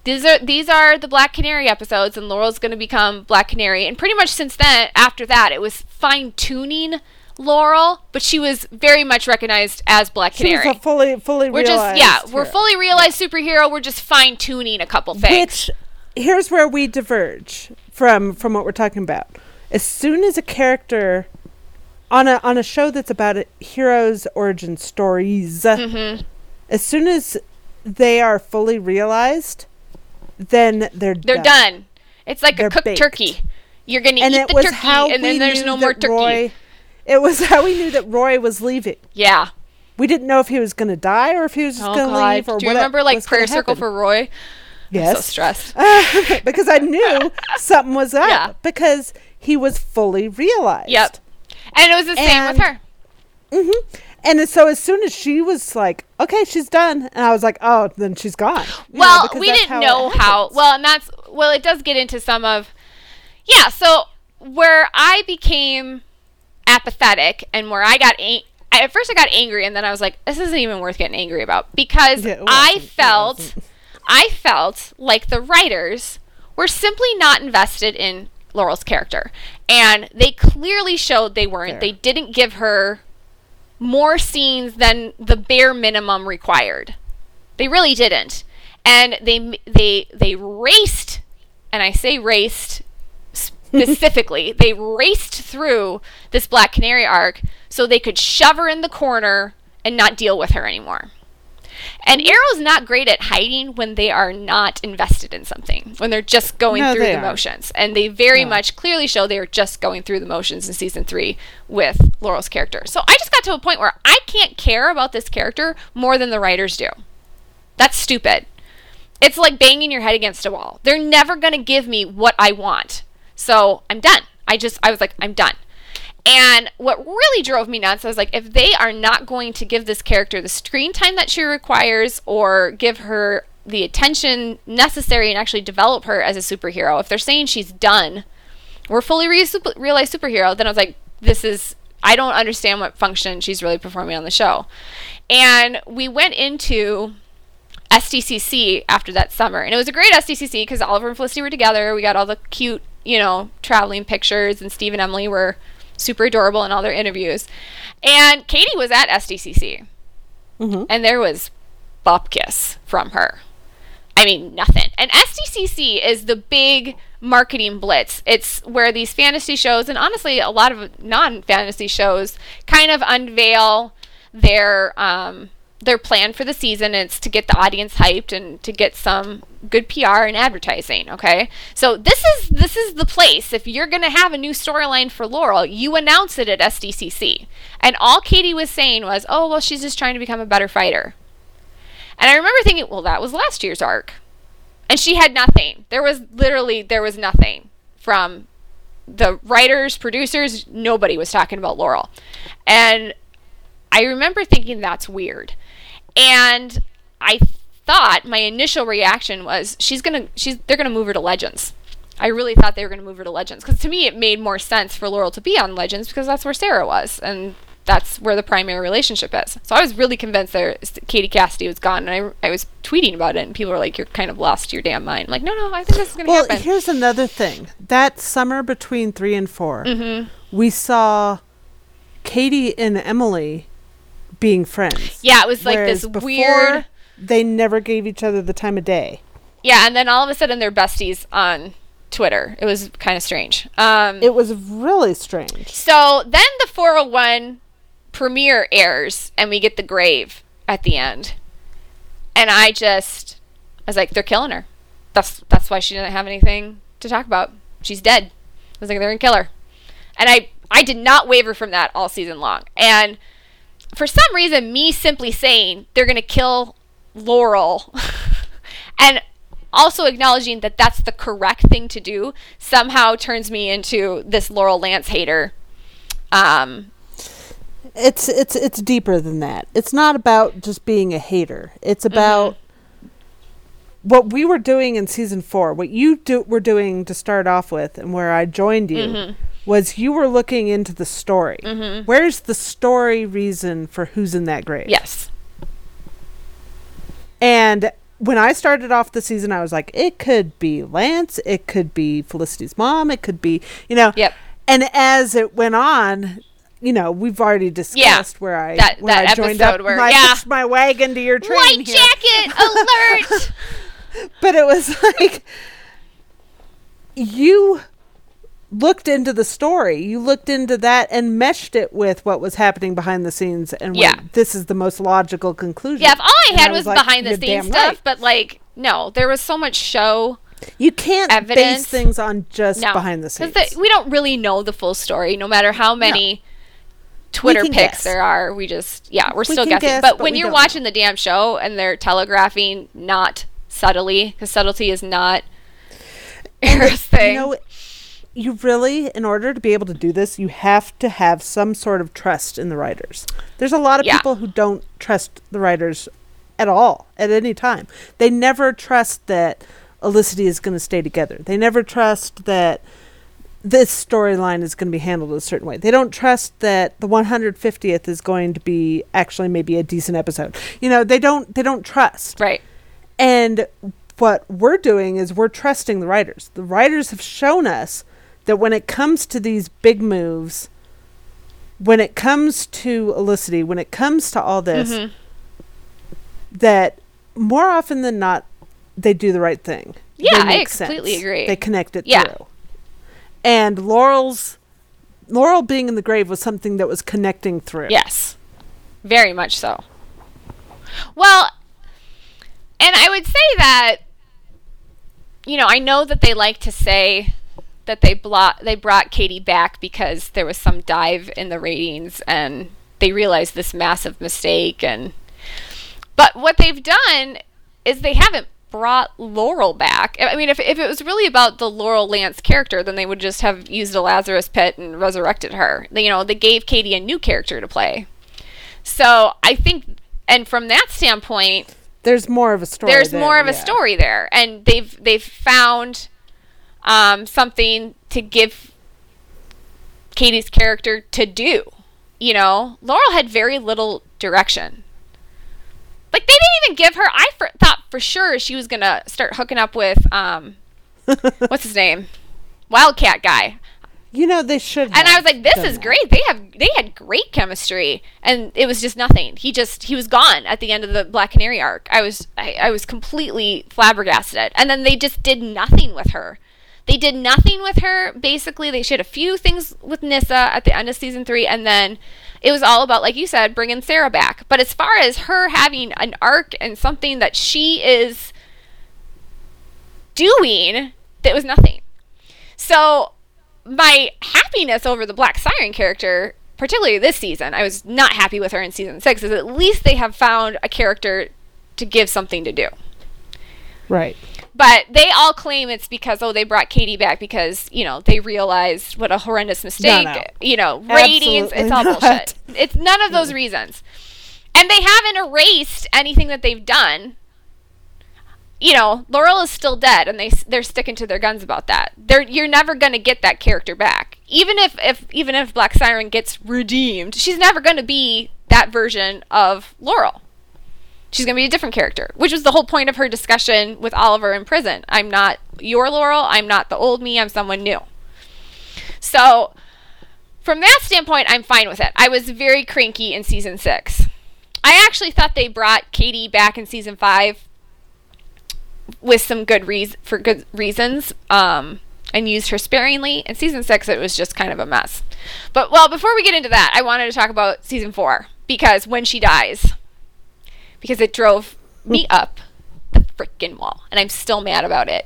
These are these are the Black Canary episodes, and Laurel's going to become Black Canary. And pretty much since then, after that, it was fine-tuning Laurel, but she was very much recognized as Black Canary. She was a fully, fully we're realized just, Yeah, hero. We're fully realized yeah. superhero. We're just fine-tuning a couple things. Which, here's where we diverge from, from what we're talking about. As soon as a character... On a on a show that's about a heroes' origin stories, mm-hmm. as soon as they are fully realized, then they're they're done. done. It's like they're a cooked baked. turkey. You're gonna and eat the turkey, and then there's no more turkey. Roy, it was how we knew that Roy was leaving. Yeah, we didn't know if he was gonna die or if he was just oh gonna God. leave. Or do you remember like prayer circle for Roy? Yes, I'm so stressed uh, because I knew something was up yeah. because he was fully realized. Yep. And it was the and, same with her. Mm-hmm. And so as soon as she was like, okay, she's done, and I was like, oh, then she's gone. You well, know, we didn't how know how. Well, and that's well, it does get into some of, yeah. So where I became apathetic and where I got ang- at first I got angry, and then I was like, this isn't even worth getting angry about, because yeah, I felt I felt like the writers were simply not invested in Laurel's character, and they clearly showed they weren't. Fair. They didn't give her more scenes than the bare minimum required. They really didn't. And they they they raced, and I say raced specifically, they raced through this Black Canary arc so they could shove her in the corner and not deal with her anymore. And Arrow's not great at hiding when they are not invested in something, when they're just going no, through the are. motions. And they very no. much clearly show they are just going through the motions in season three with Laurel's character. So I just got to a point where I can't care about this character more than the writers do. That's stupid. It's like banging your head against a wall. They're never going to give me what I want. So I'm done. I just, I was like, I'm done. And what really drove me nuts, I was like, if they are not going to give this character the screen time that she requires or give her the attention necessary and actually develop her as a superhero, if they're saying she's done, we're fully re- super, realized superhero, then I was like, this is, I don't understand what function she's really performing on the show. And we went into S D C C after that summer, and it was a great S D C C because Oliver and Felicity were together. We got all the cute, you know, traveling pictures, and Steve and Emily were super adorable in all their interviews. And Katie was at S D C C. Mm-hmm. And there was bupkis from her. I mean, nothing. And S D C C is the big marketing blitz. It's where these fantasy shows, and honestly, a lot of non-fantasy shows, kind of unveil their um, their plan for the season. It's to get the audience hyped and to get some good P R and advertising. Okay. So this is, this is the place. If you're going to have a new storyline for Laurel, you announce it at S D C C. And all Katie was saying was, oh, well, she's just trying to become a better fighter. And I remember thinking, well, that was last year's arc. And she had nothing. There was literally, there was nothing from the writers, producers. Nobody was talking about Laurel. And I remember thinking, that's weird. And I thought my initial reaction was she's gonna she's they're gonna move her to Legends. I really thought they were gonna move her to Legends, because to me it made more sense for Laurel to be on Legends, because that's where Sarah was and that's where the primary relationship is. So I was really convinced that Katie Cassidy was gone, and I I was tweeting about it, and people were like, "You're kind of lost your damn mind." I'm like, no, no, I think this is gonna well, happen. Well, here's another thing. That summer between three and four, mm-hmm. we saw Katie and Emily being friends. Yeah, it was like Whereas this weird. They never gave each other the time of day. Yeah, and then all of a sudden they're besties on Twitter. It was kind of strange. Um, it was really strange. So then the four oh one premiere airs, and we get the grave at the end. And I just, I was like, they're killing her. That's that's why she didn't have anything to talk about. She's dead. I was like, they're gonna kill her. And I I did not waver from that all season long. And for some reason, me simply saying they're going to kill Laurel and also acknowledging that that's the correct thing to do somehow turns me into this Laurel Lance hater. Um, it's it's it's deeper than that. It's not about just being a hater. It's about mm-hmm. what we were doing in season four, what you do, were doing to start off with, and where I joined you. Mm-hmm. was you were looking into the story. Mm-hmm. Where's the story reason for who's in that grave? Yes. And when I started off the season, I was like, it could be Lance. It could be Felicity's mom. It could be, you know. Yep. And as it went on, you know, we've already discussed yeah. where I, that, when that I joined up. Where, I yeah. pushed my wagon to your train White here. White jacket alert! But it was like, you looked into the story, you looked into that and meshed it with what was happening behind the scenes, and yeah. went, this is the most logical conclusion. Yeah, if all I and had I was, was behind like, the scenes stuff, right. But like, no, there was so much show. You can't evidence. base things on just no. behind the scenes. The, we don't really know the full story, no matter how many no. Twitter pics guess. there are. We just, yeah, we're we still guessing. Guess, but, but when you're watching know. the damn show and they're telegraphing not subtly, because subtlety is not Eric's thing. You know, you really, in order to be able to do this, you have to have some sort of trust in the writers. There's a lot of yeah. people who don't trust the writers at all, at any time. They never trust that Olicity is going to stay together. They never trust that this storyline is going to be handled a certain way. They don't trust that the one hundred fiftieth is going to be actually maybe a decent episode. You know, they don't they don't trust. Right. And what we're doing is we're trusting the writers. The writers have shown us that when it comes to these big moves, when it comes to Olicity, when it comes to all this, mm-hmm. that more often than not, they do the right thing. Yeah, I completely sense. agree. They connect it yeah. through. And Laurel's Laurel being in the grave was something that was connecting through. Yes, very much so. Well, and I would say that, you know, I know that they like to say that they blo- they brought Katie back because there was some dive in the ratings and they realized this massive mistake. And but what they've done is they haven't brought Laurel back. I mean, if if it was really about the Laurel Lance character, then they would just have used a Lazarus pit and resurrected her. They, you know, they gave Katie a new character to play. So I think, and from that standpoint, there's more of a story. There's there, more of yeah. a story there, and they've they've found um, something to give Katie's character to do. You know, Laurel had very little direction. Like, they didn't even give her... I for, thought for sure she was going to start hooking up with... um, what's his name? Wildcat guy. You know, they should have. And I was like, this is that. great. They have they had great chemistry. And it was just nothing. He just... He was gone at the end of the Black Canary arc. I was I, I was completely flabbergasted. And then they just did nothing with her. They did nothing with her. Basically, they shared a few things with Nyssa at the end of season three. And then... it was all about, like you said, bringing Sarah back. But as far as her having an arc and something that she is doing, it was nothing. So my happiness over the Black Siren character, particularly this season, I was not happy with her in season six, is at least they have found a character to give something to do. Right. But they all claim it's because, oh, they brought Katie back because, you know, they realized what a horrendous mistake. No, no. You know, ratings, Absolutely it's all not. bullshit. It's none of those reasons. And they haven't erased anything that they've done. You know, Laurel is still dead, and they, they're sticking to their guns about that. They're, you're never going to get that character back. Even if, if, even if Black Siren gets redeemed, she's never going to be that version of Laurel. She's going to be a different character, which was the whole point of her discussion with Oliver in prison. I'm not your Laurel. I'm not the old me. I'm someone new. So from that standpoint, I'm fine with it. I was very cranky in season six. I actually thought they brought Katie back in season five with some good reason for good reasons um, and used her sparingly. In season six, it was just kind of a mess. But, well, before we get into that, I wanted to talk about season four, because when she dies... because it drove me up the freaking wall. And I'm still mad about it.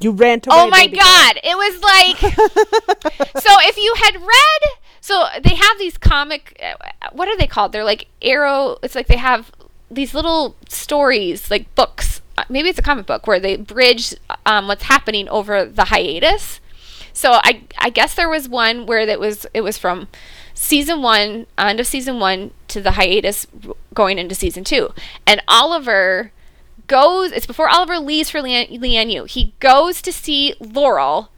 You ran away. Oh, my God. Girl. It was like... so if you had read... so they have these comic... what are they called? They're like Arrow... it's like they have these little stories, like books. Maybe it's a comic book where they bridge um, what's happening over the hiatus. So I I guess there was one where it was, it was from... season one, end of season one to the hiatus going into season two. And Oliver goes, it's before Oliver leaves for Lian Yu. He goes to see Laurel,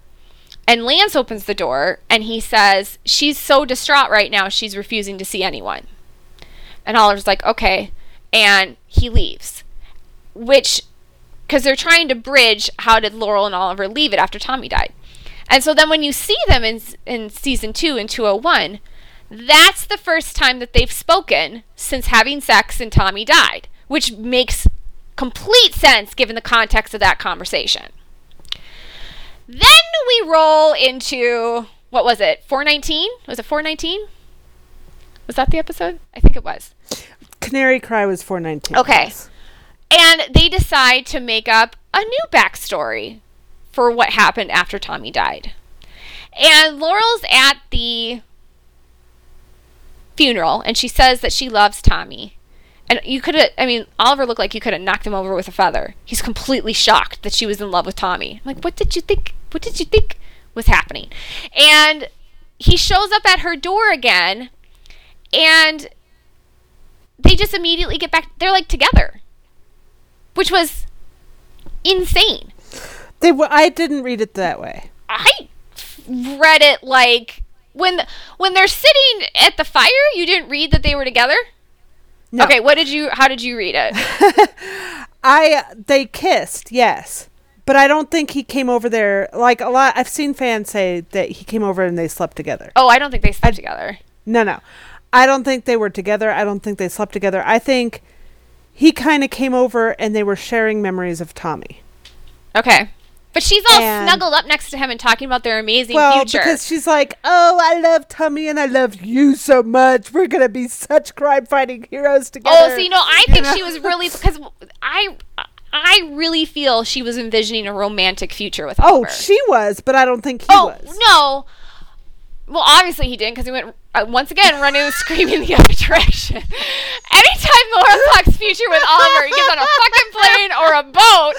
and Lance opens the door, and he says, she's so distraught right now, she's refusing to see anyone. And Oliver's like, okay. And he leaves. Which, because they're trying to bridge how did Laurel and Oliver leave it after Tommy died. And so then when you see them in in season two in two oh one, that's the first time that they've spoken since having sex and Tommy died, which makes complete sense given the context of that conversation. Then we roll into, what was it, four nineteen? Was it four nineteen? Was that the episode? I think it was. Canary Cry was four nineteen. Okay. Yes. And they decide to make up a new backstory for what happened after Tommy died. And Laurel's at the... funeral, and she says that she loves Tommy. And you could have, I mean, Oliver looked like you could have knocked him over with a feather. He's completely shocked that she was in love with Tommy. I'm like, what did you think? What did you think? was happening. And he shows up at her door again, and they just immediately get back. They're like together, which was insane. They were, I didn't read it that way. I read it like when when they're sitting at the fire. You didn't read that they were together? No. Okay, what did you? How did you read it? I they kissed, yes, but I don't think he came over there. Like a lot, I've seen fans say that he came over and they slept together. Oh, I don't think they slept I, together. No, no, I don't think they were together. I don't think they slept together. I think he kind of came over and they were sharing memories of Tommy. Okay. But she's all and, snuggled up next to him and talking about their amazing well, future. Well, because she's like, oh, I love Tommy and I love you so much. We're going to be such crime-fighting heroes together. Oh, so, you know, I you think know? she was really, because I I really feel she was envisioning a romantic future with Oliver. Oh, she was, but I don't think he oh, was. Oh, no. Well, obviously he didn't, because he went, uh, once again, running screaming the other direction. Anytime Laura Fox's future with Oliver, he gets on a fucking plane or a boat,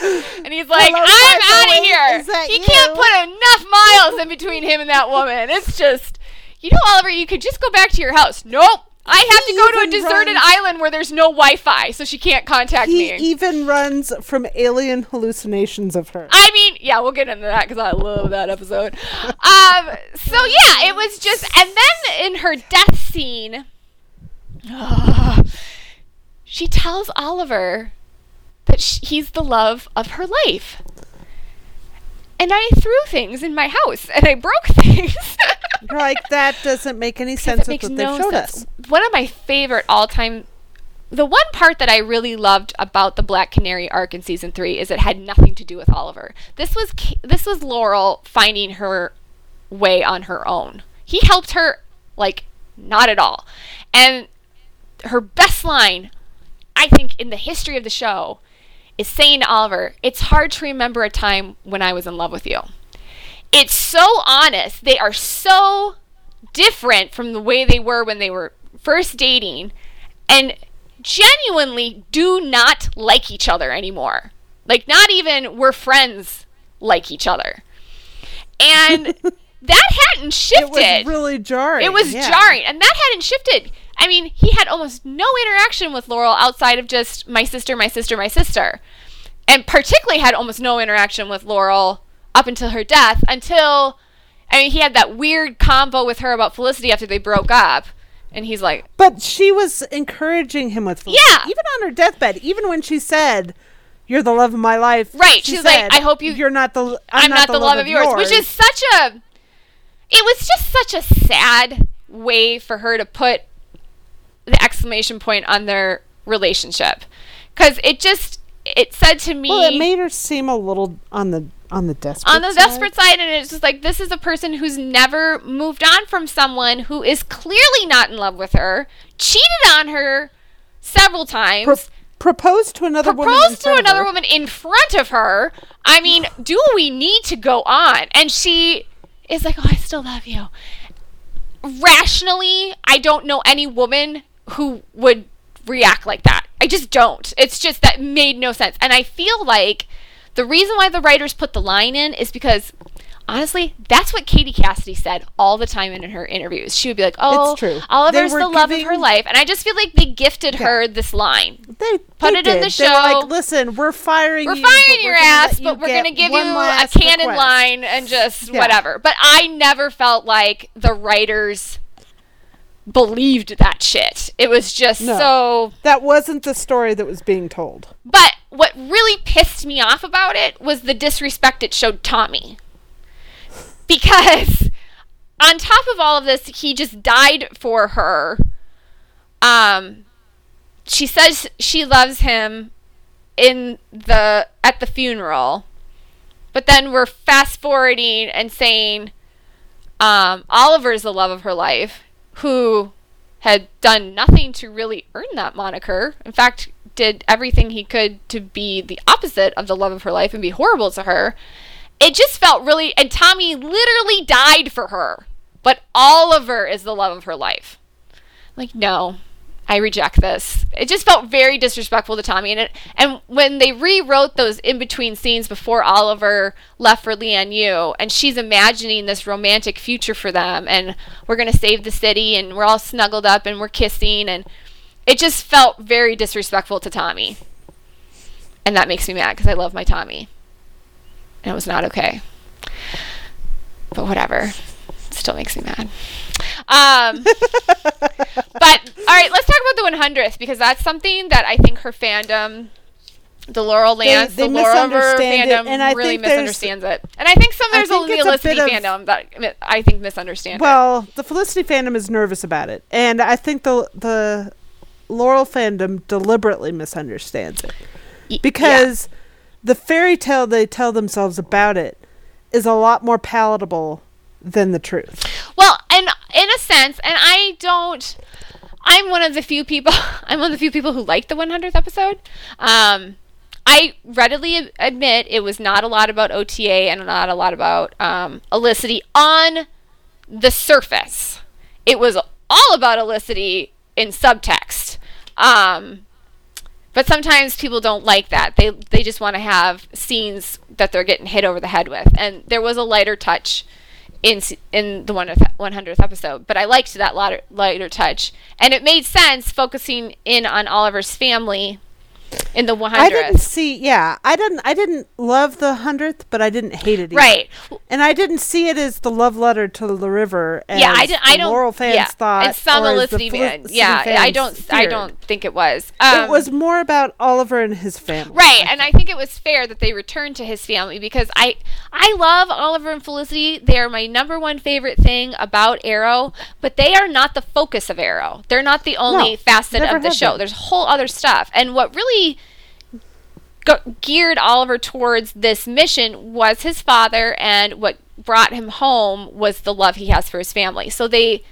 and he's like, hello, I'm out of here. He you? can't put enough miles in between him and that woman. It's just, you know, Oliver, you could just go back to your house. Nope. I have he to go to a deserted runs, island where there's no Wi-Fi, so she can't contact he me. He even runs from alien hallucinations of her. I mean, yeah, we'll get into that because I love that episode. um, so yeah, it was just, and then in her death scene, uh, she tells Oliver that sh- he's the love of her life. And I threw things in my house, and I broke things. You're like, that doesn't make any sense with what no they've showed sense. us. One of my favorite all-time... The one part that I really loved about the Black Canary arc in Season three is it had nothing to do with Oliver. This was this was Laurel finding her way on her own. He helped her, like, not at all. And her best line, I think, in the history of the show... is saying to Oliver, it's hard to remember a time when I was in love with you. It's so honest. They are so different from the way they were when they were first dating, and genuinely do not like each other anymore. Like, not even we're friends like each other. And that hadn't shifted. It was really jarring. It was yeah. jarring. And that hadn't shifted. I mean, he had almost no interaction with Laurel outside of just my sister, my sister, my sister. And particularly had almost no interaction with Laurel up until her death, until, I mean, he had that weird convo with her about Felicity after they broke up. And he's like... But she was encouraging him with Felicity. Yeah. Even on her deathbed, even when she said... You're the love of my life. Right. She She's said, like, I hope you... You're not the... I'm, I'm not, not the, the love, love of yours. yours. Which is such a... It was just such a sad way for her to put the exclamation point on their relationship. Because it just... It said to me... Well, it made her seem a little on the on the desperate side. On the side. desperate side. And it's just like, this is a person who's never moved on from someone who is clearly not in love with her. Cheated on her several times. Per- Proposed to another Proposed woman in front to another of her. woman in front of her. I mean, do we need to go on? And she is like, oh, I still love you. Rationally, I don't know any woman who would react like that. I just don't. It's just that made no sense. And I feel like the reason why the writers put the line in is because, honestly, that's what Katie Cassidy said all the time in her interviews. She would be like, oh, Oliver's the love giving... of her life. And I just feel like they gifted okay. her this line. They, Put they it did. in the show. They were like, listen, we're firing we're you. Firing we're firing your ass, you but we're going to give you a cannon request. line and just yeah. whatever. But I never felt like the writers believed that shit. It was just no, so... That wasn't the story that was being told. But what really pissed me off about it was the disrespect it showed Tommy. Because on top of all of this, he just died for her. Um, she says she loves him in the at the funeral. But then we're fast-forwarding and saying um, Oliver's the love of her life, who had done nothing to really earn that moniker. In fact, did everything he could to be the opposite of the love of her life and be horrible to her. It just felt really... And Tommy literally died for her. But Oliver is the love of her life. Like, no. I reject this. It just felt very disrespectful to Tommy. And it, and when they rewrote those in-between scenes before Oliver left for Lian Yu, and she's imagining this romantic future for them, and we're going to save the city, and we're all snuggled up, and we're kissing, and it just felt very disrespectful to Tommy. And that makes me mad because I love my Tommy. And it was not okay. But whatever. It still makes me mad. Um, but, all right, let's talk about the hundredth, because that's something that I think her fandom, the Laurel Lance, they, they the Laurel fandom, it, and I really misunderstands it. And I think some there's think a Felicity fandom that I think misunderstands well, it. Well, the Felicity fandom is nervous about it. And I think the the Laurel fandom deliberately misunderstands it. Because yeah. the fairy tale they tell themselves about it is a lot more palatable than the truth. Well, and in a sense, and I don't, I'm one of the few people, I'm one of the few people who liked the hundredth episode. Um, I readily admit it was not a lot about O T A and not a lot about um, Olicity on the surface. It was all about Olicity in subtext. Um But sometimes people don't like that. They they just want to have scenes that they're getting hit over the head with. And there was a lighter touch in in the hundredth episode. But I liked that lighter, lighter touch. And it made sense focusing in on Oliver's family in the hundredth. I didn't see, yeah. I didn't I didn't love the hundredth, but I didn't hate it either. Right. And I didn't see it as the love letter to the river as yeah, I did, I the don't, Laurel fans yeah. thought. And some Felicity fans. Yeah, I don't feared. I don't think it was. Um, it was more about Oliver and his family. Right, I and I think it was fair that they returned to his family, because I I love Oliver and Felicity. They are my number one favorite thing about Arrow, but they are not the focus of Arrow. They're not the only no, facet of the show. Them. There's whole other stuff. And what really geared Oliver towards this mission was his father, and what brought him home was the love he has for his family. So they,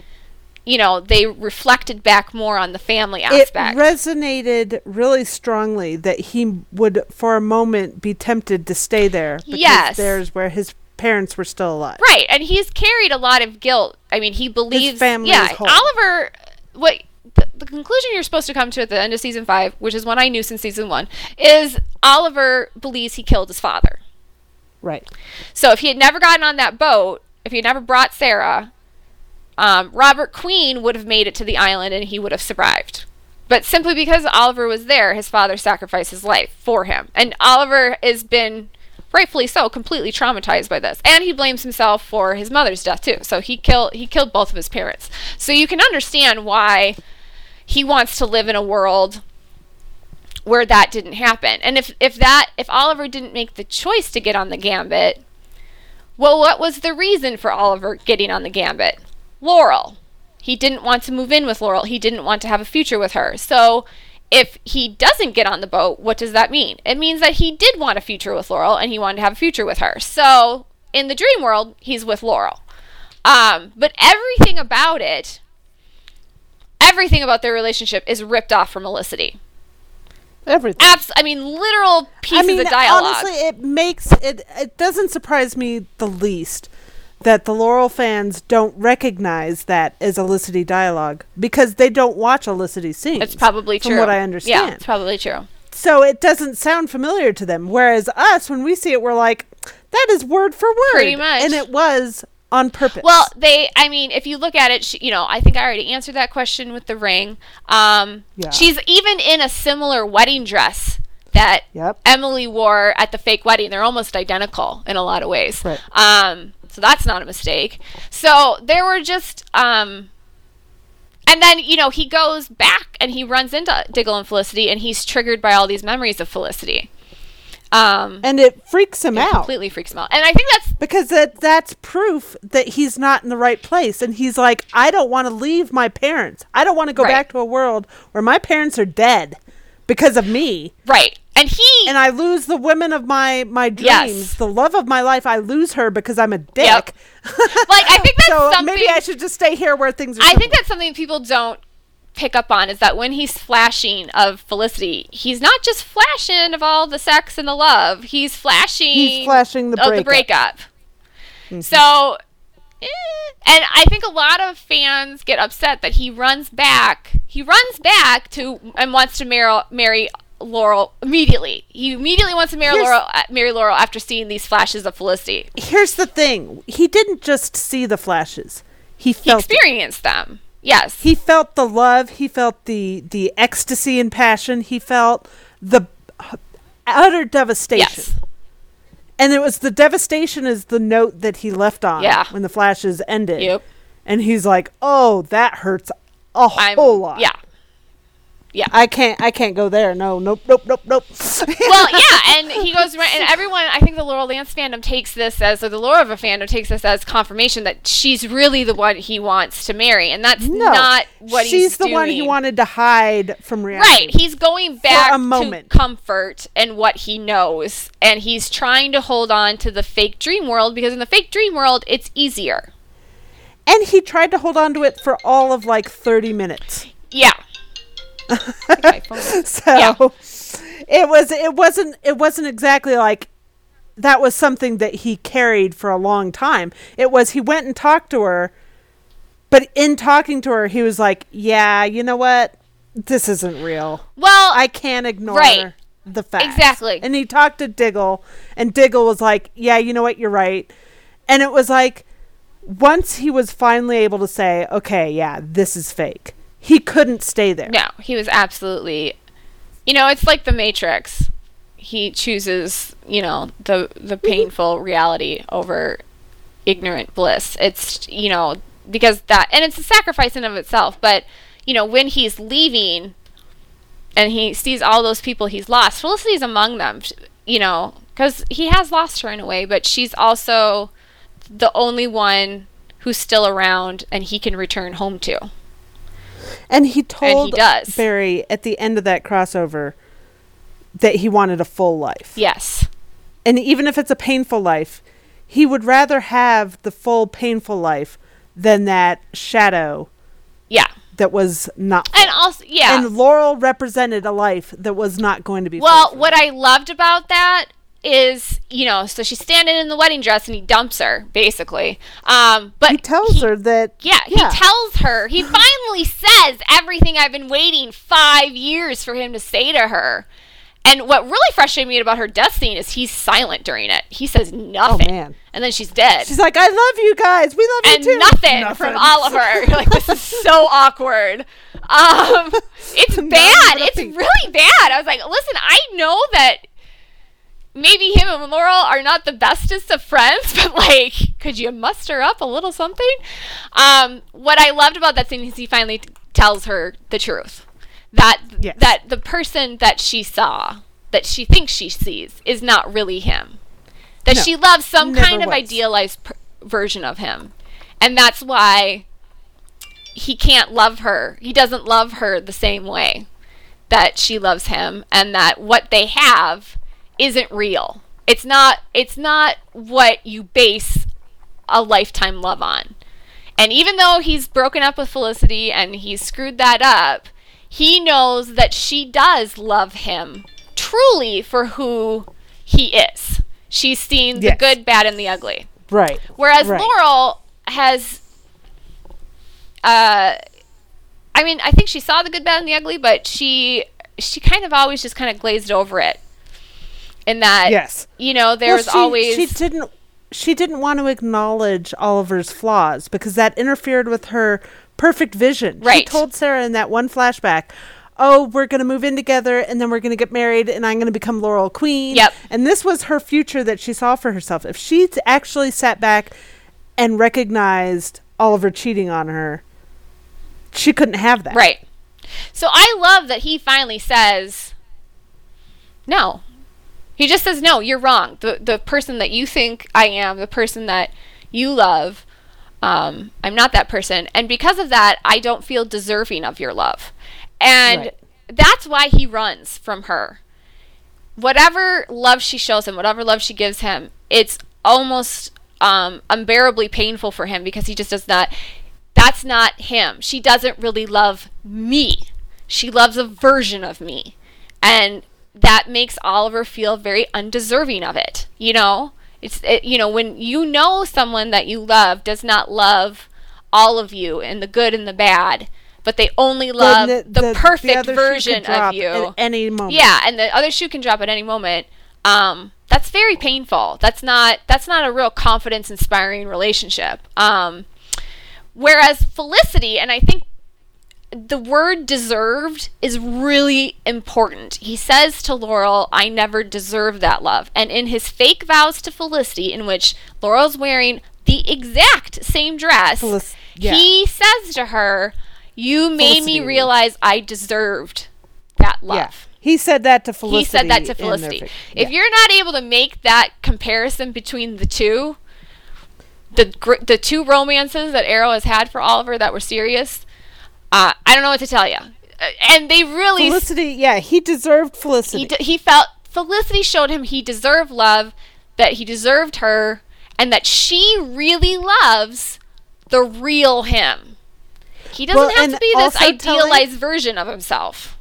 you know, they reflected back more on the family aspect. It resonated really strongly that he would, for a moment, be tempted to stay there because yes. there's where his parents were still alive. Right, and he's carried a lot of guilt. I mean, he believes his family yeah, is whole. Oliver, what. The, the conclusion you're supposed to come to at the end of season five, which is one I knew since season one, is Oliver believes he killed his father. Right. So if he had never gotten on that boat, if he had never brought Sarah, um, Robert Queen would have made it to the island and he would have survived. But simply because Oliver was there, his father sacrificed his life for him. And Oliver has been, rightfully so, completely traumatized by this. And he blames himself for his mother's death, too. So he killed, he killed both of his parents. So you can understand why he wants to live in a world where that didn't happen. And if, if that if Oliver didn't make the choice to get on the gambit, well, what was the reason for Oliver getting on the gambit? Laurel. He didn't want to move in with Laurel. He didn't want to have a future with her. So if he doesn't get on the boat, what does that mean? It means that he did want a future with Laurel and he wanted to have a future with her. So in the dream world, he's with Laurel. Um, but everything about it Everything about their relationship is ripped off from Olicity. Everything. Abs- I mean, literal pieces I mean, of dialogue. Honestly, it makes it. It doesn't surprise me the least that the Laurel fans don't recognize that as Olicity dialogue because they don't watch Olicity scenes. It's probably true. From what I understand, yeah, it's probably true. So it doesn't sound familiar to them. Whereas us, when we see it, we're like, "That is word for word." Pretty much, and it was. On purpose. Well, they, I mean, if you look at it, she, you know, I think I already answered that question with the ring. Um, yeah. She's even in a similar wedding dress that yep. Emily wore at the fake wedding. They're almost identical in a lot of ways. Right. Um, so that's not a mistake. So there were just, um, and then, you know, he goes back and he runs into Diggle and Felicity and he's triggered by all these memories of Felicity. Um, and it freaks him it out. Completely freaks him out. And I think that's because that that's proof that he's not in the right place. And he's like, I don't want to leave my parents. I don't want to go right. back to a world where my parents are dead because of me. Right. And he and I lose the women of my my dreams, yes. the love of my life. I lose her because I'm a dick. Yep. Like I think that's so something. Maybe I should just stay here where things are. I simple. think that's something people don't pick up on, is that when he's flashing of Felicity, he's not just flashing of all the sex and the love, he's flashing he's flashing the breakup, the breakup. Mm-hmm. so eh, and I think a lot of fans get upset that he runs back He runs back to and wants to marry, marry Laurel immediately. He immediately wants to marry Laurel, marry Laurel after seeing these flashes of Felicity. Here's the thing. He didn't just see the flashes. He felt He experienced it. them. Yes. He felt the love. He felt the, the ecstasy and passion. He felt the utter devastation. Yes. And it was the devastation is the note that he left on yeah. when the flashes ended. Yep. And he's like, oh, that hurts a whole I'm, lot. Yeah. Yeah. I can't I can't go there. No, nope, nope, nope, nope. Well, yeah, and he goes right, and everyone, I think the Laurel Lance fandom takes this as, or the Laura fandom takes this as confirmation that she's really the one he wants to marry, and that's no, not what he's doing. She's the one he wanted to hide from reality. Right. He's going back to comfort and what he knows, and he's trying to hold on to the fake dream world, because in the fake dream world, it's easier. And he tried to hold on to it for all of like thirty minutes. Yeah. so yeah. it was it wasn't it wasn't exactly like that was something that he carried for a long time. It was he went and talked to her, but in talking to her he was like, yeah, you know what? This isn't real. Well, I can't ignore right. the fact. Exactly. And he talked to Diggle, and Diggle was like, yeah, you know what, you're right. And it was like once he was finally able to say, okay, yeah, this is fake. He couldn't stay there. No, he was absolutely, you know, it's like the Matrix. He chooses, you know, the the painful reality over ignorant bliss. It's, you know, because that, and it's a sacrifice in of itself. But, you know, when he's leaving and he sees all those people he's lost, Felicity's among them, you know, because he has lost her in a way, but she's also the only one who's still around and he can return home to. And he told and he Barry at the end of that crossover that he wanted a full life. Yes. And even if it's a painful life, he would rather have the full painful life than that shadow. Yeah. That was not full. And also, yeah. And Laurel represented a life that was not going to be Well, what him. I loved about that is, you know, so she's standing in the wedding dress and he dumps her, basically. Um, but he tells he, her that... Yeah, yeah, he tells her. He finally says everything I've been waiting five years for him to say to her. And what really frustrated me about her death scene is he's silent during it. He says nothing. Oh, man. And then she's dead. She's like, I love you guys. We love and you too. And nothing, nothing from Oliver. You're like, this is so awkward. Um, it's bad. It's really bad. I was like, listen, I know that maybe him and Laurel are not the bestest of friends, but, like, could you muster up a little something? Um, what I loved about that scene is he finally t- tells her the truth. That yes. that the person that she saw, that she thinks she sees, is not really him. That no, she loves some kind was. of idealized per- version of him. And that's why he can't love her. He doesn't love her the same way that she loves him, and that what they have isn't real. It's not it's not what you base a lifetime love on. And even though he's broken up with Felicity and he's screwed that up, he knows that she does love him truly for who he is. She's seen yes. the good, bad, and the ugly. Right. Whereas right. Laurel has uh I mean, I think she saw the good, bad, and the ugly, but she she kind of always just kind of glazed over it. In that, yes. you know, there well, was she, always... She didn't, she didn't want to acknowledge Oliver's flaws because that interfered with her perfect vision. Right. She told Sarah in that one flashback, oh, we're going to move in together and then we're going to get married and I'm going to become Laurel Queen. Yep. And this was her future that she saw for herself. If she'd actually sat back and recognized Oliver cheating on her, she couldn't have that. Right. So I love that he finally says, no. He just says, no, you're wrong. The the person that you think I am, the person that you love, um, I'm not that person. And because of that, I don't feel deserving of your love. And right. that's why he runs from her. Whatever love she shows him, whatever love she gives him, it's almost um, unbearably painful for him because he just does not, that's not him. She doesn't really love me. She loves a version of me. And that makes Oliver feel very undeserving of it. You know, it's, it, you know, when you know someone that you love does not love all of you and the good and the bad, but they only love the, the, the, the perfect the version of you at any moment. Yeah, and the other shoe can drop at any moment. Um, that's very painful. That's not that's not a real confidence-inspiring relationship. Um, whereas Felicity, and I think the word deserved is really important. He says to Laurel, I never deserved that love. And in his fake vows to Felicity, in which Laurel's wearing the exact same dress, Felic- yeah. he says to her, you made Felicity. me realize I deserved that love. Yeah. He said that to Felicity. He said that to Felicity. Fake, yeah. If you're not able to make that comparison between the two, the the two romances that Arrow has had for Oliver that were serious, uh, I don't know what to tell you. And they really... Felicity, yeah, he deserved Felicity. He, de- he felt... Felicity showed him he deserved love, that he deserved her, and that she really loves the real him. He doesn't well, have to be this idealized telling, version of himself.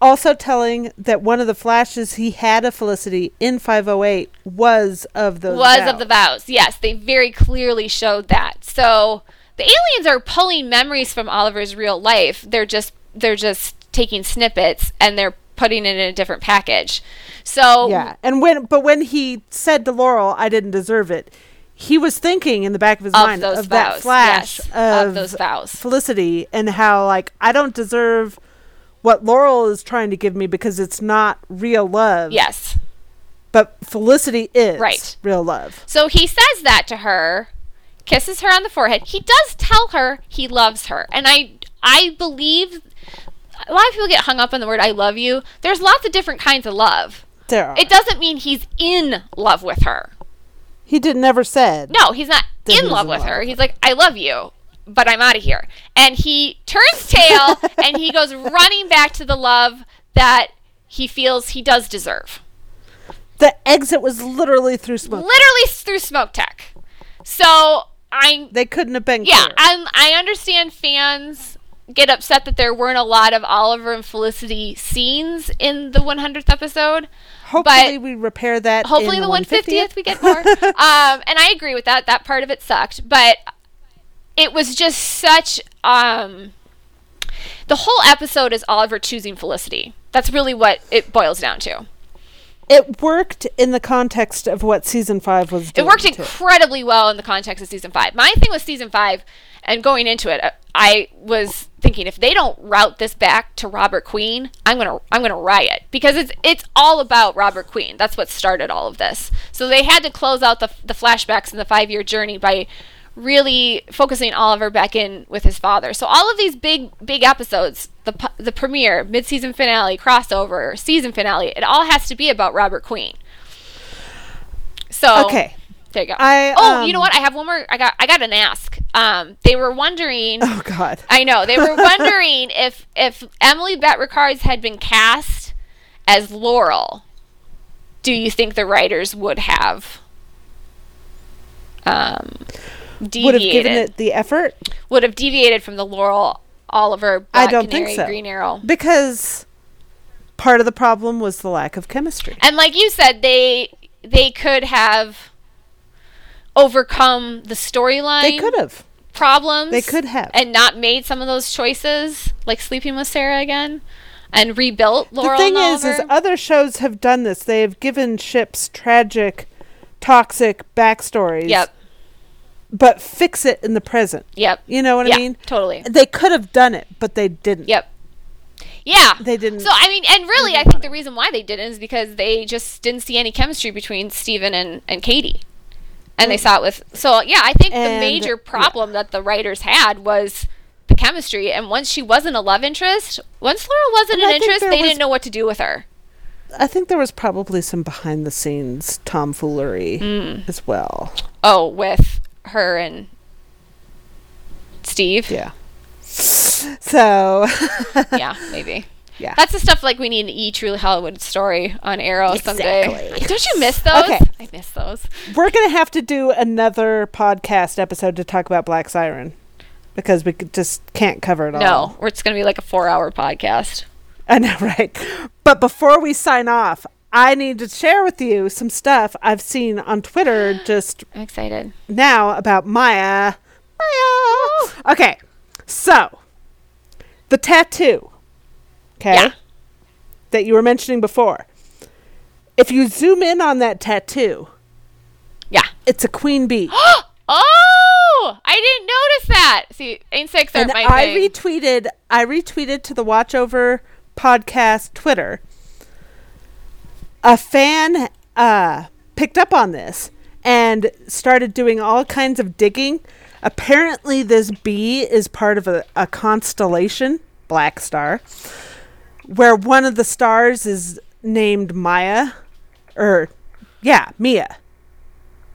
Also telling that one of the flashes he had of Felicity in five oh eight was of those was vows. of the vows. Yes, they very clearly showed that. So the aliens are pulling memories from Oliver's real life. They're just they're just taking snippets and they're putting it in a different package. So yeah, and when but when he said to Laurel, "I didn't deserve it," he was thinking in the back of his of mind of vows. that flash yes, of, of those vows. Felicity and how, like, I don't deserve what Laurel is trying to give me because it's not real love. Yes. But Felicity is right. real love. So he says that to her, kisses her on the forehead. He does tell her he loves her. And I, I believe a lot of people get hung up on the word I love you. There's lots of different kinds of love. There are. It doesn't mean he's in love with her. He did never said. No, he's not in love with her. He's like, I love you, but I'm out of here. And he turns tail and he goes running back to the love that he feels he does deserve. The exit was literally through smoke. Literally through smoke tech. So I. They couldn't have been. Yeah, I I understand fans get upset that there weren't a lot of Oliver and Felicity scenes in the hundredth episode. Hopefully but we repair that. Hopefully in the one hundred fiftieth we get more. um, and I agree with that. That part of it sucked. But it was just such... Um, the whole episode is Oliver choosing Felicity. That's really what it boils down to. It worked in the context of what Season five was doing. It worked incredibly it. well in the context of Season five. My thing with Season five, and going into it, I was thinking, if they don't route this back to Robert Queen, I'm gonna I'm gonna riot, because it's it's all about Robert Queen. That's what started all of this. So they had to close out the the flashbacks in the five year journey by really focusing Oliver back in with his father. So all of these big big episodes, the the premiere, mid season finale, crossover, season finale, it all has to be about Robert Queen. So okay. There you go. I, oh, um, you know what? I have one more. I got. I got an ask. Um, they were wondering. Oh God. I know they were wondering if if Emily Bett Ricards had been cast as Laurel, do you think the writers would have um, deviated? Would have given it the effort. Would have deviated from the Laurel Oliver Black I don't Canary, think so. Green Arrow, because part of the problem was the lack of chemistry. And like you said, they they could have overcome the storyline they could have problems they could have and not made some of those choices, like sleeping with Sarah again, and rebuilt Laurel. The thing is, is other shows have done this. They have given ships tragic, toxic backstories. Yep. But fix it in the present. Yep. You know what yeah, I mean? Totally. They could have done it, but they didn't. Yep. Yeah. They didn't. So I mean, and really, I think the reason why they didn't is because they just didn't see any chemistry between Steven and and Katie. And they saw it with, so yeah, I think and, the major problem yeah. that the writers had was the chemistry. And once she wasn't a love interest, once Laurel wasn't and an interest, they was, didn't know what to do with her. I think there was probably some behind the scenes tomfoolery mm. as well. Oh, with her and Steve? Yeah. So. yeah, maybe. Yeah. That's the stuff, like, we need an E! Truly Hollywood Story on Arrow someday. Exactly. Don't you miss those? Okay. I miss those. We're going to have to do another podcast episode to talk about Black Siren, because we just can't cover it all. No, or it's going to be like a four-hour podcast. I know, right? But before we sign off, I need to share with you some stuff I've seen on Twitter just I'm excited. now about Maya. Maya! Woo! Okay, so the tattoo, okay, yeah. that you were mentioning before. If you zoom in on that tattoo, yeah, it's a queen bee. Oh, I didn't notice that. See, insects aren't my I thing. retweeted. I retweeted to the Watch Over podcast Twitter. A fan uh, picked up on this and started doing all kinds of digging. Apparently, this bee is part of a, a constellation, Black Star, where one of the stars is named Maya, or yeah, Mia,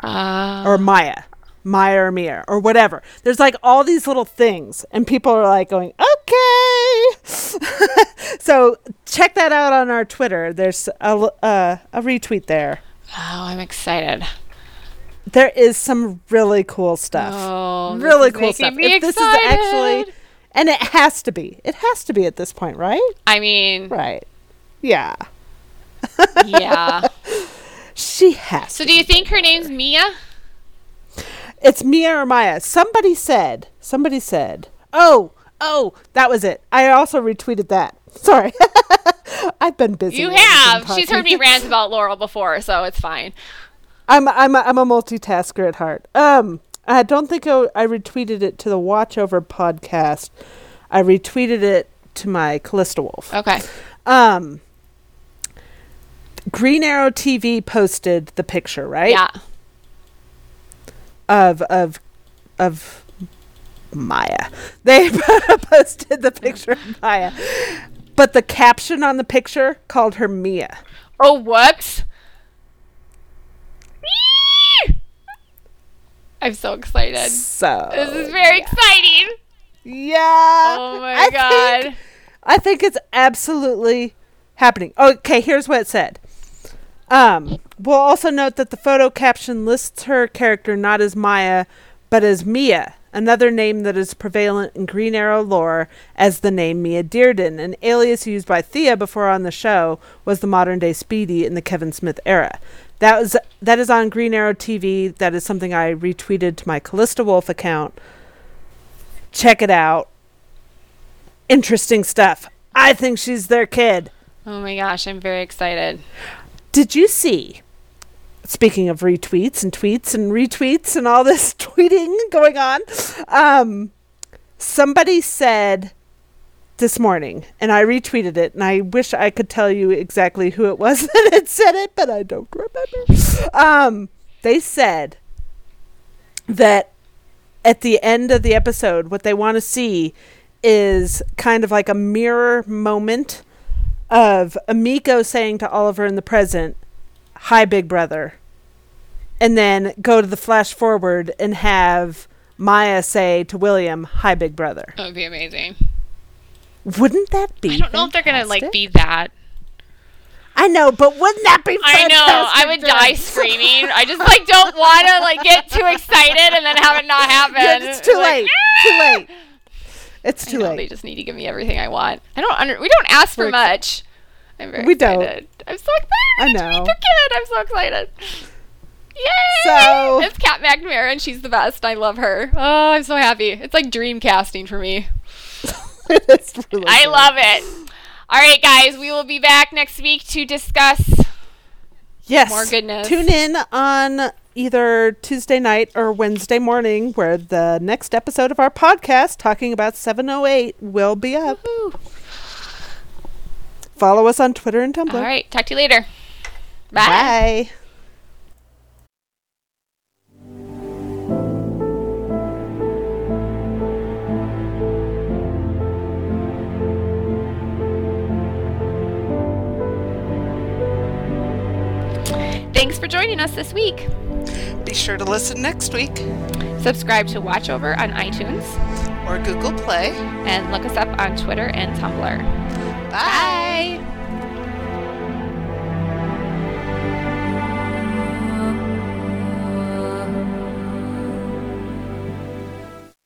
uh. or Maya. Maya or Mia or whatever. There's like all these little things and people are like going, okay. So check that out on our Twitter. There's a, uh, a retweet there. Oh, I'm excited. There is some really cool stuff. Oh, really cool stuff. Me if excited. This is actually, and it has to be. It has to be at this point, right? I mean. Right. Yeah. Yeah. She has So to do you think her name's Mia? It's Mia or Maya. Somebody said, somebody said, oh, oh, that was it. I also retweeted that. Sorry. I've been busy. You have. She's heard me rant about Laurel before, so it's fine. I'm I'm a, I'm a multitasker at heart. Um, I don't think I, I retweeted it to the Watch Over podcast. I retweeted it to my Calista Wolf. Okay. Um, Green Arrow T V posted the picture, right? Yeah. Of of of Maya. They posted the picture of Maya. But the caption on the picture called her Mia. Oh, what? I'm so excited. So this is very yeah. exciting. Yeah. Oh my I god. Think, I think it's absolutely happening. Okay, here's what it said. Um, we'll also note that the photo caption lists her character not as Maya, but as Mia, another name that is prevalent in Green Arrow lore as the name Mia Dearden, an alias used by Thea before on the show was the modern-day Speedy in the Kevin Smith era. That was that is on Green Arrow T V. That is something I retweeted to my Calista Wolf account. Check it out. Interesting stuff. I think she's their kid. Oh my gosh, I'm very excited. Did you see, speaking of retweets and tweets and retweets and all this tweeting going on, um, somebody said this morning, and I retweeted it, and I wish I could tell you exactly who it was that had said it, but I don't remember. Um, they said that at the end of the episode, what they want to see is kind of like a mirror moment of Amiko saying to Oliver in the present, hi, big brother. And then go to the flash forward and have Maya say to William, hi, big brother. That would be amazing. Wouldn't that be I don't know fantastic? If they're going to, like, be that. I know, but wouldn't that be fantastic? I know. I would die screaming. I just, like, don't want to, like, get too excited and then have it not happen. Yeah, it's too it's late. Like, ah! Too late. It's too I know, late. They just need to give me everything I want. I don't. Under, we don't ask We're for much. I'm very we excited. Don't. I'm so excited. I know. To meet the kid. I'm so excited. Yay! So it's Kat McNamara, and she's the best. I love her. Oh, I'm so happy. It's like dream casting for me. It's really I cool. love it. All right, guys. We will be back next week to discuss. Yes. More goodness. Tune in on either Tuesday night or Wednesday morning, where the next episode of our podcast, talking about seven oh eight, will be up. Woo-hoo. Follow us on Twitter and Tumblr. All right. Talk to you later. Bye. Bye. Thanks for joining us this week. Be sure to listen next week. Subscribe to Watch Over on iTunes or Google Play. And look us up on Twitter and Tumblr. Bye. Bye.